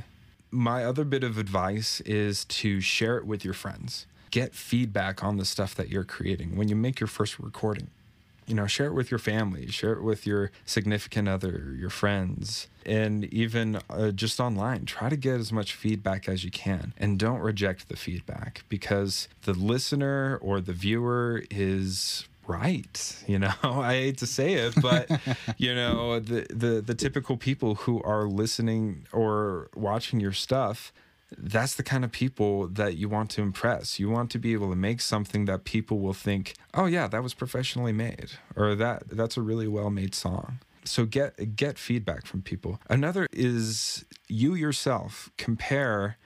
My other bit of advice is to share it with your friends. Get feedback on the stuff that you're creating when you make your first recording. You know, share it with your family, share it with your significant other, your friends, and even just online. Try to get as much feedback as you can, and don't reject the feedback, because the listener or the viewer is right. You know, I hate to say it, but, you know, the typical people who are listening or watching your stuff, that's the kind of people that you want to impress. You want to be able to make something that people will think, oh, yeah, that was professionally made, or that's a really well-made song. So get feedback from people. Another is you yourself compare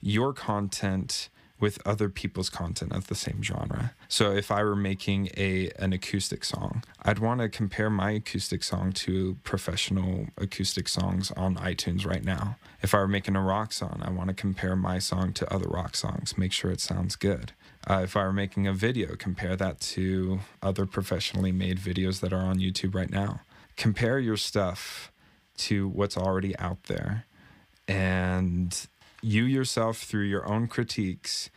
your content with other people's content of the same genre. So if I were making an acoustic song, I'd want to compare my acoustic song to professional acoustic songs on iTunes right now. If I were making a rock song, I want to compare my song to other rock songs, make sure it sounds good. If I were making a video, compare that to other professionally made videos that are on YouTube right now. Compare your stuff to what's already out there, and you yourself, through your own critiques,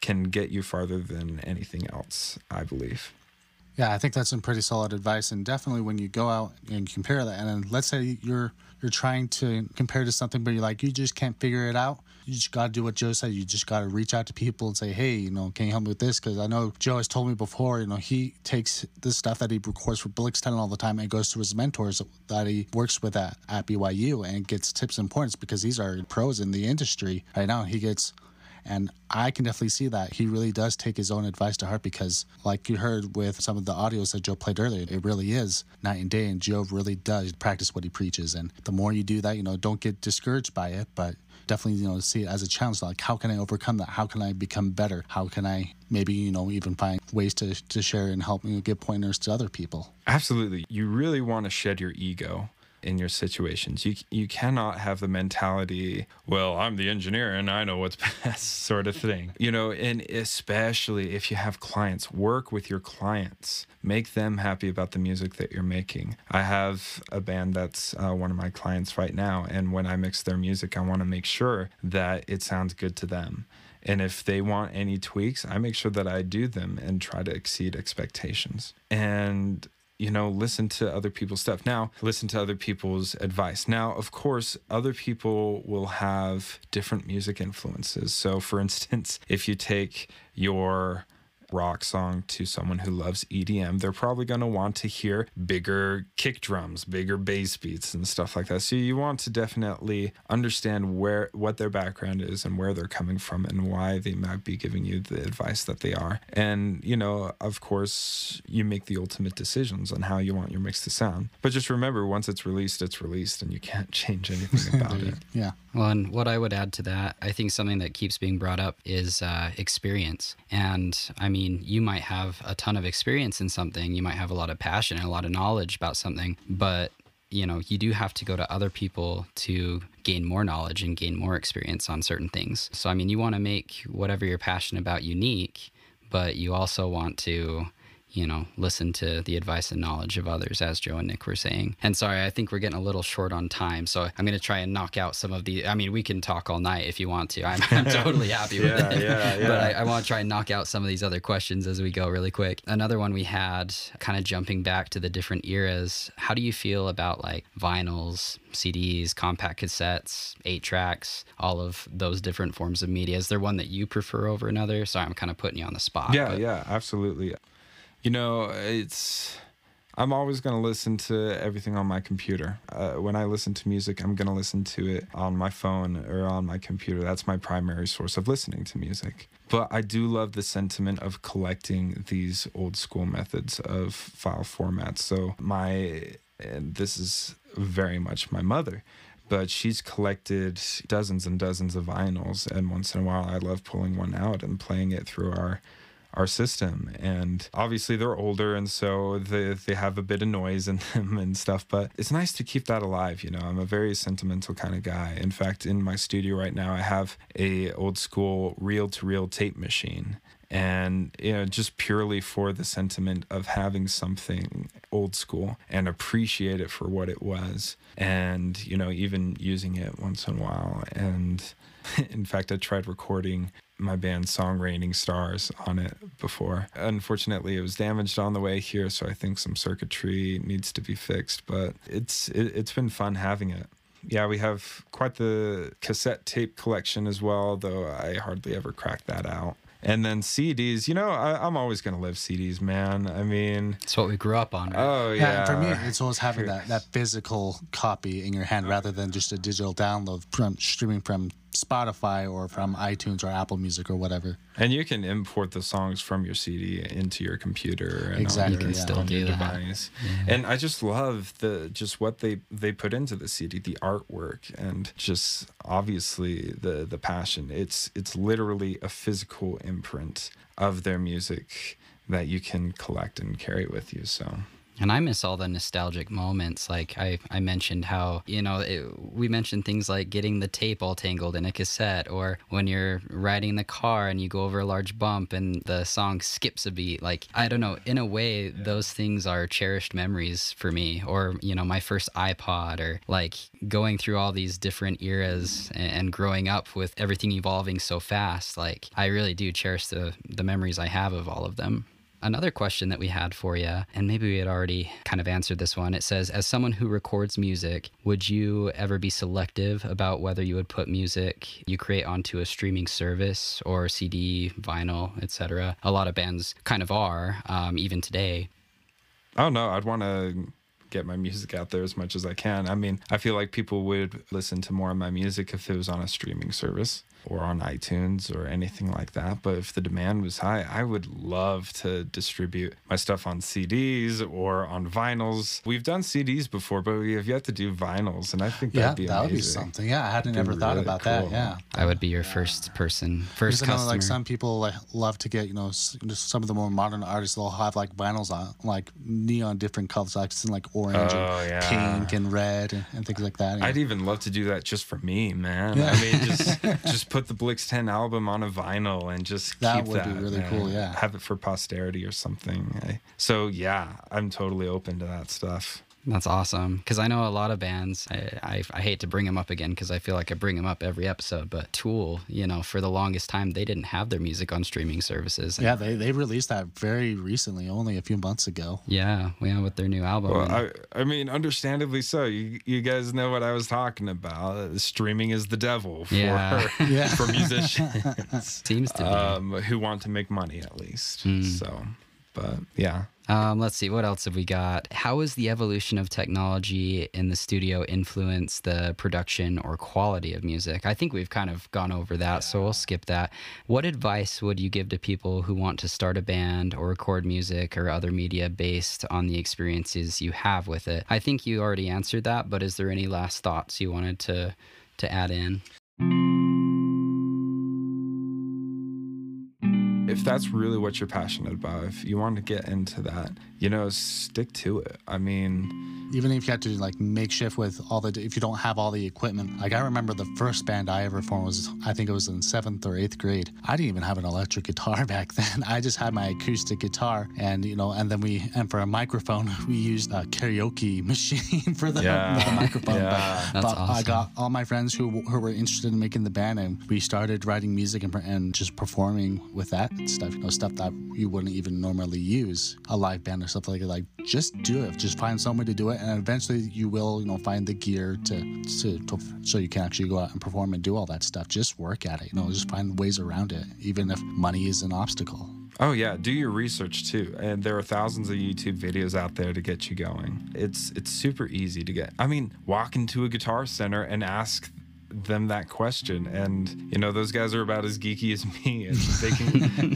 can get you farther than anything else, I believe. Yeah, I think that's some pretty solid advice. And definitely when you go out and compare that, and then let's say you're trying to compare to something, but you're like, you just can't figure it out. You just got to do what Joe said. You just got to reach out to people and say, hey, you know, can you help me with this? Because I know Joe has told me before, you know, he takes the stuff that he records for Blix10 all the time and goes to his mentors that he works with at BYU and gets tips and points, because these are pros in the industry right now. And I can definitely see that he really does take his own advice to heart, because like you heard with some of the audios that Joe played earlier, it really is night and day, and Joe really does practice what he preaches. And the more you do that, you know, don't get discouraged by it, but definitely, you know, see it as a challenge. Like, how can I overcome that? How can I become better? How can I maybe, you know, even find ways to share and help, you know, give pointers to other people? Absolutely. You really want to shed your ego in your situations. You cannot have the mentality, well, I'm the engineer and I know what's best sort of thing. You know, and especially if you have clients, work with your clients. Make them happy about the music that you're making. I have a band that's one of my clients right now, and when I mix their music, I want to make sure that it sounds good to them. And if they want any tweaks, I make sure that I do them and try to exceed expectations. And, you know, listen to other people's stuff. Now, listen to other people's advice. Now, of course, other people will have different music influences. So, for instance, if you take your rock song to someone who loves EDM, they're probably going to want to hear bigger kick drums, bigger bass beats and stuff like that. So you want to definitely understand where, what their background is and where they're coming from and why they might be giving you the advice that they are. And, you know, of course, you make the ultimate decisions on how you want your mix to sound. But just remember, once it's released and you can't change anything about it. Yeah. Well, and what I would add to that, I think something that keeps being brought up is experience. And I mean, you might have a ton of experience in something. You might have a lot of passion and a lot of knowledge about something, but you know, you do have to go to other people to gain more knowledge and gain more experience on certain things. So, I mean, you want to make whatever you're passionate about unique, but you also want to, you know, listen to the advice and knowledge of others, as Joe and Nick were saying. And sorry, I think we're getting a little short on time, so I'm going to try and knock out some of the, I mean, we can talk all night if you want to. I'm totally happy with it. Yeah. But I want to try and knock out some of these other questions as we go really quick. Another one we had, kind of jumping back to the different eras, how do you feel about like vinyls, CDs, compact cassettes, 8-tracks, all of those different forms of media? Is there one that you prefer over another? Sorry, I'm kind of putting you on the spot. Yeah, absolutely. You know, I'm always going to listen to everything on my computer. When I listen to music, I'm going to listen to it on my phone or on my computer. That's my primary source of listening to music. But I do love the sentiment of collecting these old school methods of file formats. So and this is very much my mother, but she's collected dozens and dozens of vinyls. And once in a while, I love pulling one out and playing it through our system. And obviously they're older, and so they have a bit of noise in them and stuff, but it's nice to keep that alive. You know, I'm a very sentimental kind of guy. In fact, in my studio right now, I have a old school reel-to-reel tape machine. And, you know, just purely for the sentiment of having something old school and appreciate it for what it was. And, you know, even using it once in a while. And in fact, I tried recording my band's song Raining Stars on it before. Unfortunately, it was damaged on the way here, so I think some circuitry needs to be fixed, but it's been fun having it. Yeah, we have quite the cassette tape collection as well, though I hardly ever crack that out. And then CDs, you know, I'm always going to live CDs, man. I mean, it's what we grew up on, right? Oh, yeah. For me, it's always having that physical copy in your hand rather than just a digital download streaming from Spotify or from iTunes or Apple Music or whatever. And you can import the songs from your CD into your computer and exactly, on your, still on do your device. Yeah. And I just love just what they put into the CD, the artwork, and just obviously the passion. It's literally a physical imprint of their music that you can collect and carry with you. So. And I miss all the nostalgic moments. Like I mentioned how, you know, we mentioned things like getting the tape all tangled in a cassette, or when you're riding in the car and you go over a large bump and the song skips a beat. Like, I don't know, in a way, those things are cherished memories for me, or, you know, my first iPod, or like going through all these different eras and growing up with everything evolving so fast. Like, I really do cherish the memories I have of all of them. Another question that we had for you, and maybe we had already kind of answered this one. It says, as someone who records music, would you ever be selective about whether you would put music you create onto a streaming service or CD, vinyl, etc.? A lot of bands kind of are, even today. Oh, no, I'd want to get my music out there as much as I can. I mean, I feel like people would listen to more of my music if it was on a streaming service or on iTunes or anything like that. But if the demand was high, I would love to distribute my stuff on CDs or on vinyls. We've done CDs before, but we have yet to do vinyls, and I think that'd be amazing. Yeah, that would be something. Yeah, I hadn't ever thought about that. Yeah, I would be your first person, first customer. Like some people love to get, you know, some of the more modern artists, they'll have like vinyls on, like neon different colors, like orange and pink and red and things like that. Yeah. I'd even love to do that just for me, man. Yeah. I mean, just put the Blix10 album on a vinyl and just keep that. That would be really cool, yeah. Have it for posterity or something. So, yeah, I'm totally open to that stuff. That's awesome. Because I know a lot of bands, I hate to bring them up again because I feel like I bring them up every episode, but Tool, you know, for the longest time, they didn't have their music on streaming services. Yeah, they released that very recently, only a few months ago. Yeah, with their new album. Well, I mean, understandably so. You guys know what I was talking about. Streaming is the devil for musicians. Seems to be. Who want to make money, at least. So, but yeah. Let's see, what else have we got? How has the evolution of technology in the studio influenced the production or quality of music? I think we've kind of gone over that, so we'll skip that. What advice would you give to people who want to start a band or record music or other media based on the experiences you have with it? I think you already answered that, but is there any last thoughts you wanted to add in? If that's really what you're passionate about, if you want to get into that, you know, stick to it. I mean, even if you have to like makeshift with if you don't have all the equipment. Like I remember the first band I ever formed was, I think it was in 7th or 8th grade. I didn't even have an electric guitar back then. I just had my acoustic guitar, and for a microphone we used a karaoke machine for the microphone. Yeah, but awesome. I got all my friends who were interested in making the band, and we started writing music and just performing with that. Stuff that you wouldn't even normally use, a live band or stuff like that. Like, just do it. Just find someone to do it, and eventually you will, find the gear to so you can actually go out and perform and do all that stuff. Just work at it. Just find ways around it, even if money is an obstacle. Oh yeah, do your research too. And there are thousands of YouTube videos out there to get you going. It's super easy to get. I mean, walk into a Guitar Center and ask them that question, and those guys are about as geeky as me, and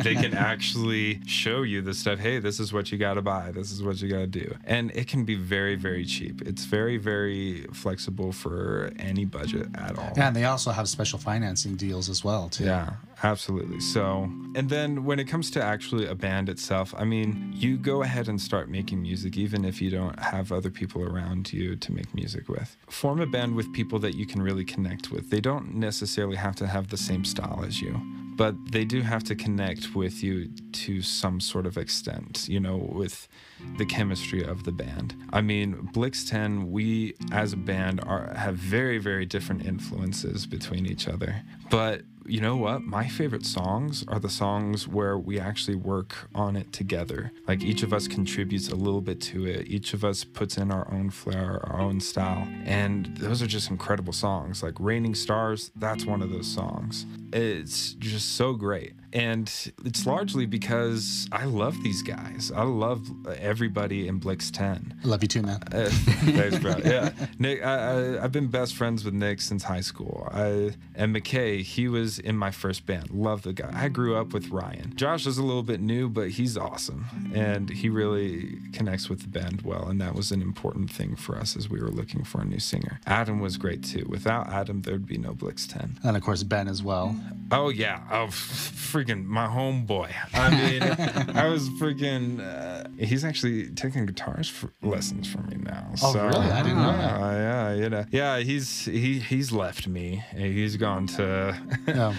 they can actually show you the stuff. Hey, this is what you gotta buy, this is what you gotta do, and it can be very, very cheap. It's very, very flexible for any budget at all. Yeah, and they also have special financing deals as well too. Yeah, absolutely. So, and then when it comes to actually a band itself, I mean, you go ahead and start making music, even if you don't have other people around you to make music with. Form a band with people that you can really connect with. They don't necessarily have to have the same style as you, but they do have to connect with you to some sort of extent, with the chemistry of the band. I mean, Blix10, we as a band have very, very different influences between each other, but you know what? My favorite songs are the songs where we actually work on it together. Like, each of us contributes a little bit to it. Each of us puts in our own flair, our own style. And those are just incredible songs. Like Raining Stars, that's one of those songs. It's just so great. And it's largely because I love these guys. I love everybody in Blix10. Love you too, man. Thanks, bro. Yeah. Nick, I've been best friends with Nick since high school. And McKay, he was in my first band. Love the guy. I grew up with Ryan. Josh is a little bit new, but he's awesome. And he really connects with the band well. And that was an important thing for us as we were looking for a new singer. Adam was great too. Without Adam, there'd be no Blix10. And of course, Ben as well. Oh, yeah. Oh, freaking my homeboy. I mean, I was freaking... he's actually taking guitar lessons from me now. Oh, so, really? I didn't know that. Yeah, yeah. He's left me. He's gone to Arizona.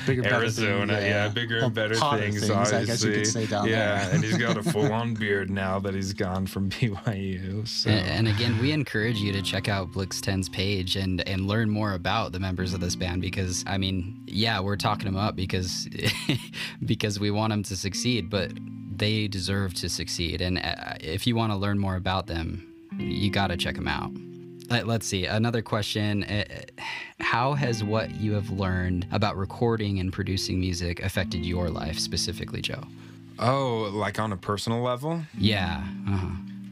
Bigger and better things, obviously. I guess you could say down there. And he's got a full-on beard now that he's gone from BYU. So. And again, we encourage you to check out Blix10's page and learn more about the members of this band, because, I mean, yeah, we're talking them up because we want them to succeed, but they deserve to succeed. And if you want to learn more about them, you got to check them out. Let's see, another question. How has what you have learned about recording and producing music affected your life specifically, Joe? Oh, like on a personal level? Yeah.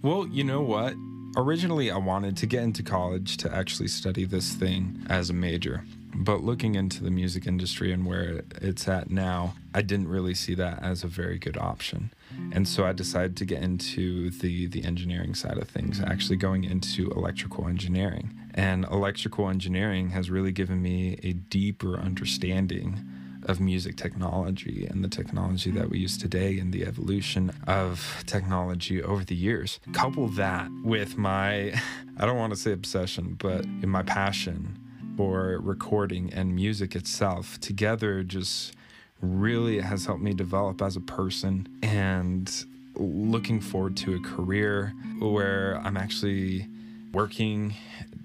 Well, you know what? Originally, I wanted to get into college to actually study this thing as a major. But looking into the music industry and where it's at now, I didn't really see that as a very good option. And so I decided to get into the engineering side of things, actually going into electrical engineering. And electrical engineering has really given me a deeper understanding of music technology and the technology that we use today and the evolution of technology over the years. Couple that with my, I don't want to say obsession, but in my passion for recording and music itself together, just really has helped me develop as a person, and looking forward to a career where I'm actually working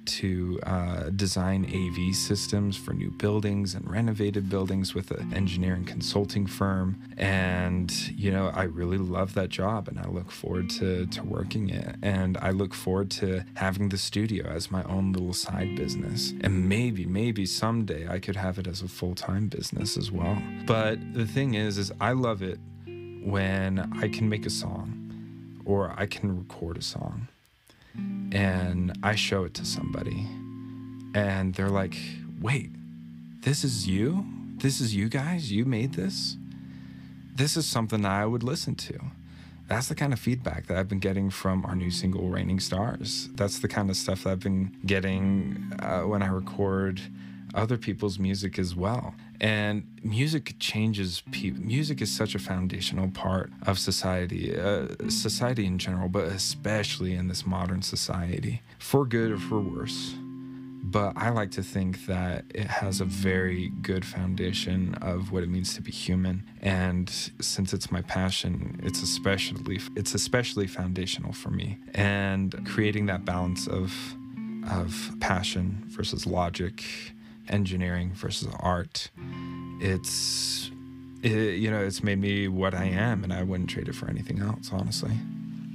to design AV systems for new buildings and renovated buildings with an engineering consulting firm. And, you know, I really love that job and I look forward to working it. And I look forward to having the studio as my own little side business. And maybe someday I could have it as a full-time business as well. But the thing is I love it when I can make a song or I can record a song. And I show it to somebody and they're like, wait, this is you guys, you made this is something I would listen to. That's the kind of feedback that I've been getting from our new single Raining Stars. That's the kind of stuff that I've been getting when I record other people's music as well. And music changes people. Music is such a foundational part of society, society in general, but especially in this modern society, for good or for worse. But I like to think that it has a very good foundation of what it means to be human. And since it's my passion, it's especially foundational for me. And creating that balance of passion versus logic, engineering versus art, it's made me what I am, and I wouldn't trade it for anything else, honestly.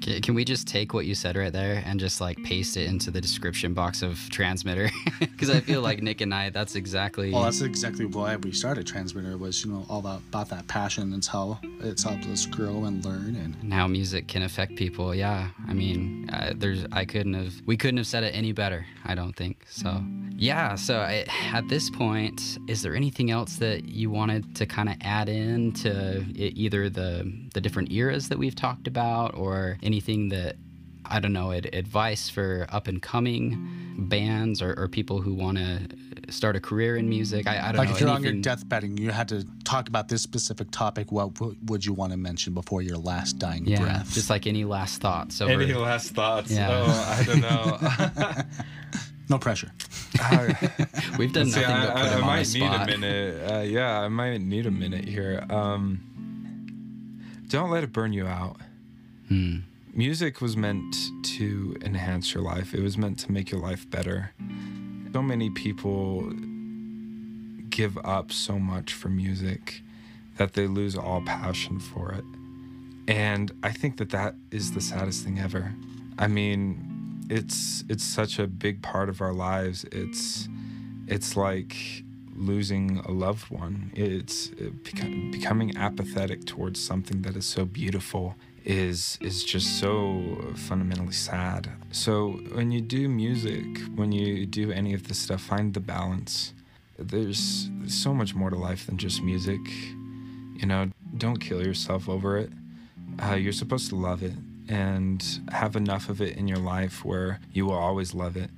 Can we just take what you said right there and just like paste it into the description box of Transmitter? Because I feel like Nick and I, that's exactly why we started Transmitter, was, you know, all about that passion. It's how it's helped us grow and learn, and how music can affect people. Yeah, I mean, we couldn't have said it any better, I don't think. So yeah, at this point, is there anything else that you wanted to kind of add in to either the different eras that we've talked about, or anything that, I don't know, advice for up-and-coming bands or people who want to start a career in music? I don't know. If you're on your deathbed and you had to talk about this specific topic, what would you want to mention before your last dying breath? Just like any last thoughts. Any last thoughts? Yeah. Oh, I don't know. No pressure. We've done nothing but put him on the spot. I might need a minute. I might need a minute here. Don't let it burn you out. Music was meant to enhance your life. It was meant to make your life better. So many people give up so much for music that they lose all passion for it. And I think that is the saddest thing ever. I mean, it's such a big part of our lives. It's like losing a loved one. Becoming apathetic towards something that is so beautiful is just so fundamentally sad. So when you do music, when you do any of this stuff, find the balance. There's so much more to life than just music. You know, don't kill yourself over it. You're supposed to love it and have enough of it in your life where you will always love it.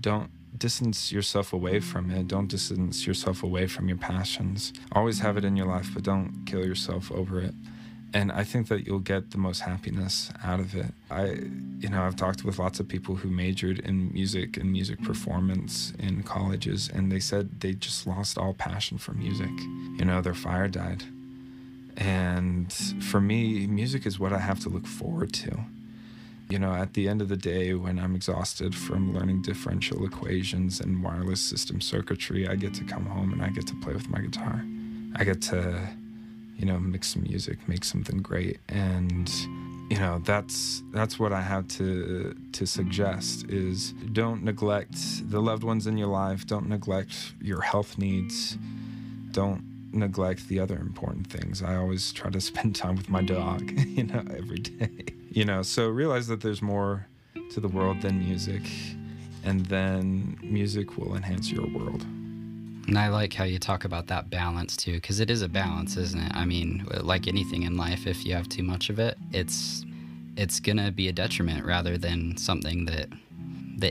Don't distance yourself away from it. Don't distance yourself away from your passions. Always have it in your life, but don't kill yourself over it. And I think that you'll get the most happiness out of it. I've talked with lots of people who majored in music and music performance in colleges, and they said they just lost all passion for music. You know, their fire died. And for me, music is what I have to look forward to. You know, at the end of the day, when I'm exhausted from learning differential equations and wireless system circuitry, I get to come home and I get to play with my guitar. I get to, you know, mix some music, make something great. And, you know, that's what I have to suggest, is don't neglect the loved ones in your life. Don't neglect your health needs. Don't neglect the other important things. I always try to spend time with my dog, you know, every day. You know, so realize that there's more to the world than music, and then music will enhance your world. And I like how you talk about that balance too, because it is a balance, isn't it? I mean, like anything in life, if you have too much of it, it's gonna be a detriment rather than something that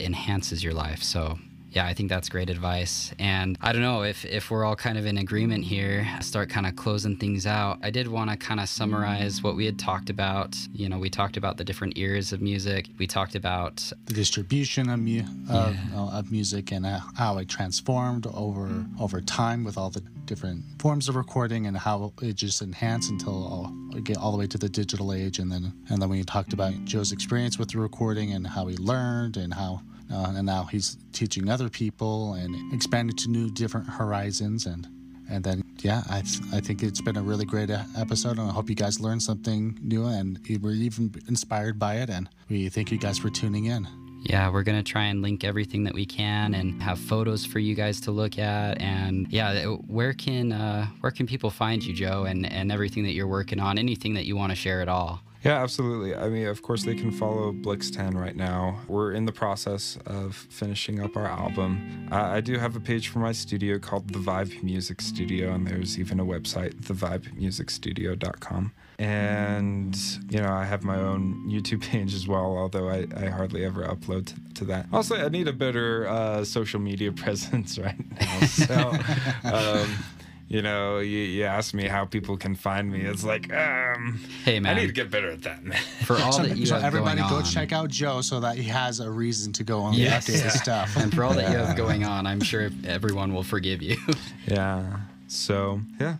enhances your life. So Yeah, I think that's great advice. And I don't know if we're all kind of in agreement here, start kind of closing things out. I did want to kind of summarize what we had talked about. You know, we talked about the different ears of music. We talked about the distribution of music and how it transformed over time with all the different forms of recording and how it just enhanced until we get all the way to the digital age. And then we talked about Joe's experience with the recording and how he learned and how... and now he's teaching other people and expanded to new different horizons. And then I think it's been a really great episode, and I hope you guys learned something new and were even inspired by it. And we thank you guys for tuning in. Yeah, we're going to try and link everything that we can and have photos for you guys to look at. And yeah, where can people find you, Joe, and everything that you're working on, anything that you want to share at all? Yeah, absolutely. I mean, of course, they can follow Blix10 right now. We're in the process of finishing up our album. I do have a page for my studio called The Vibe Music Studio, and there's even a website, thevibemusicstudio.com. And, you know, I have my own YouTube page as well, although I hardly ever upload to that. Also, I need a better social media presence right now. So, you know, you ask me how people can find me. It's like, hey, man, I need to get better at that, man. For all that you have everybody going on, go check out Joe so that he has a reason to go and update his stuff. And for all that you have going on, I'm sure everyone will forgive you. Yeah. So, yeah.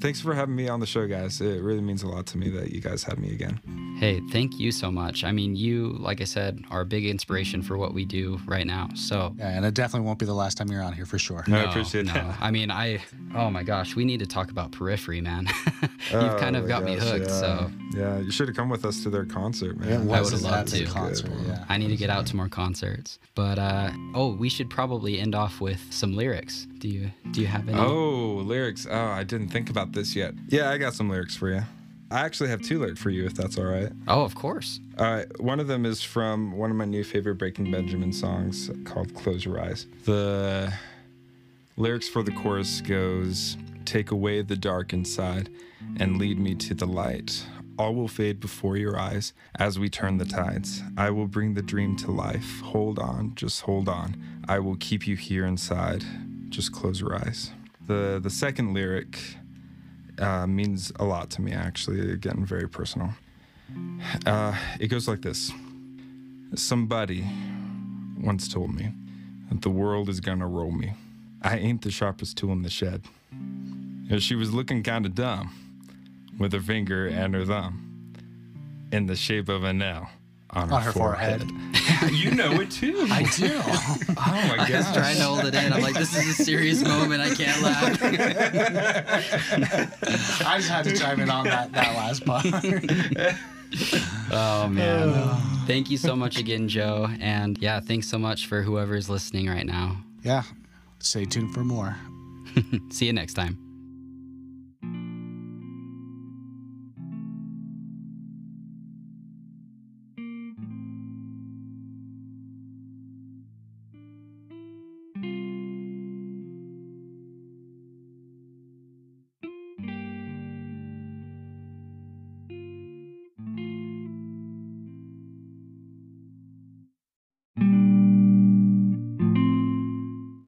Thanks for having me on the show, guys. It really means a lot to me that you guys had me again. Hey, thank you so much. I mean, you, like I said, are a big inspiration for what we do right now. So, yeah, and it definitely won't be the last time you're on here for sure. No, I appreciate that. I mean, oh my gosh, we need to talk about Periphery, man. You've kind of got me hooked. Yeah. So, yeah, you should have come with us to their concert, man. I would have loved to. Concert, yeah. I need to get out to more concerts. But, we should probably end off with some lyrics. Do you have any? Oh, lyrics. Oh, I didn't think about this yet. Yeah, I got some lyrics for you. I actually have two lyrics for you, if that's all right. Oh, of course. All right. One of them is from one of my new favorite Breaking Benjamin songs called Close Your Eyes. The lyrics for the chorus goes, "Take away the dark inside and lead me to the light. All will fade before your eyes as we turn the tides. I will bring the dream to life. Hold on, just hold on. I will keep you here inside. Just close your eyes." The second lyric means a lot to me, actually. Again, very personal. It goes like this. Somebody once told me that the world is gonna roll me. I ain't the sharpest tool in the shed. And she was looking kind of dumb with her finger and her thumb in the shape of an L on her forehead. You know it too. I do. Oh my gosh. I was trying to hold it in. I'm like, this is a serious moment. I can't laugh. I just had to chime in on that last part. Oh, man. Thank you so much again, Joe. And yeah, thanks so much for whoever's listening right now. Yeah. Stay tuned for more. See you next time.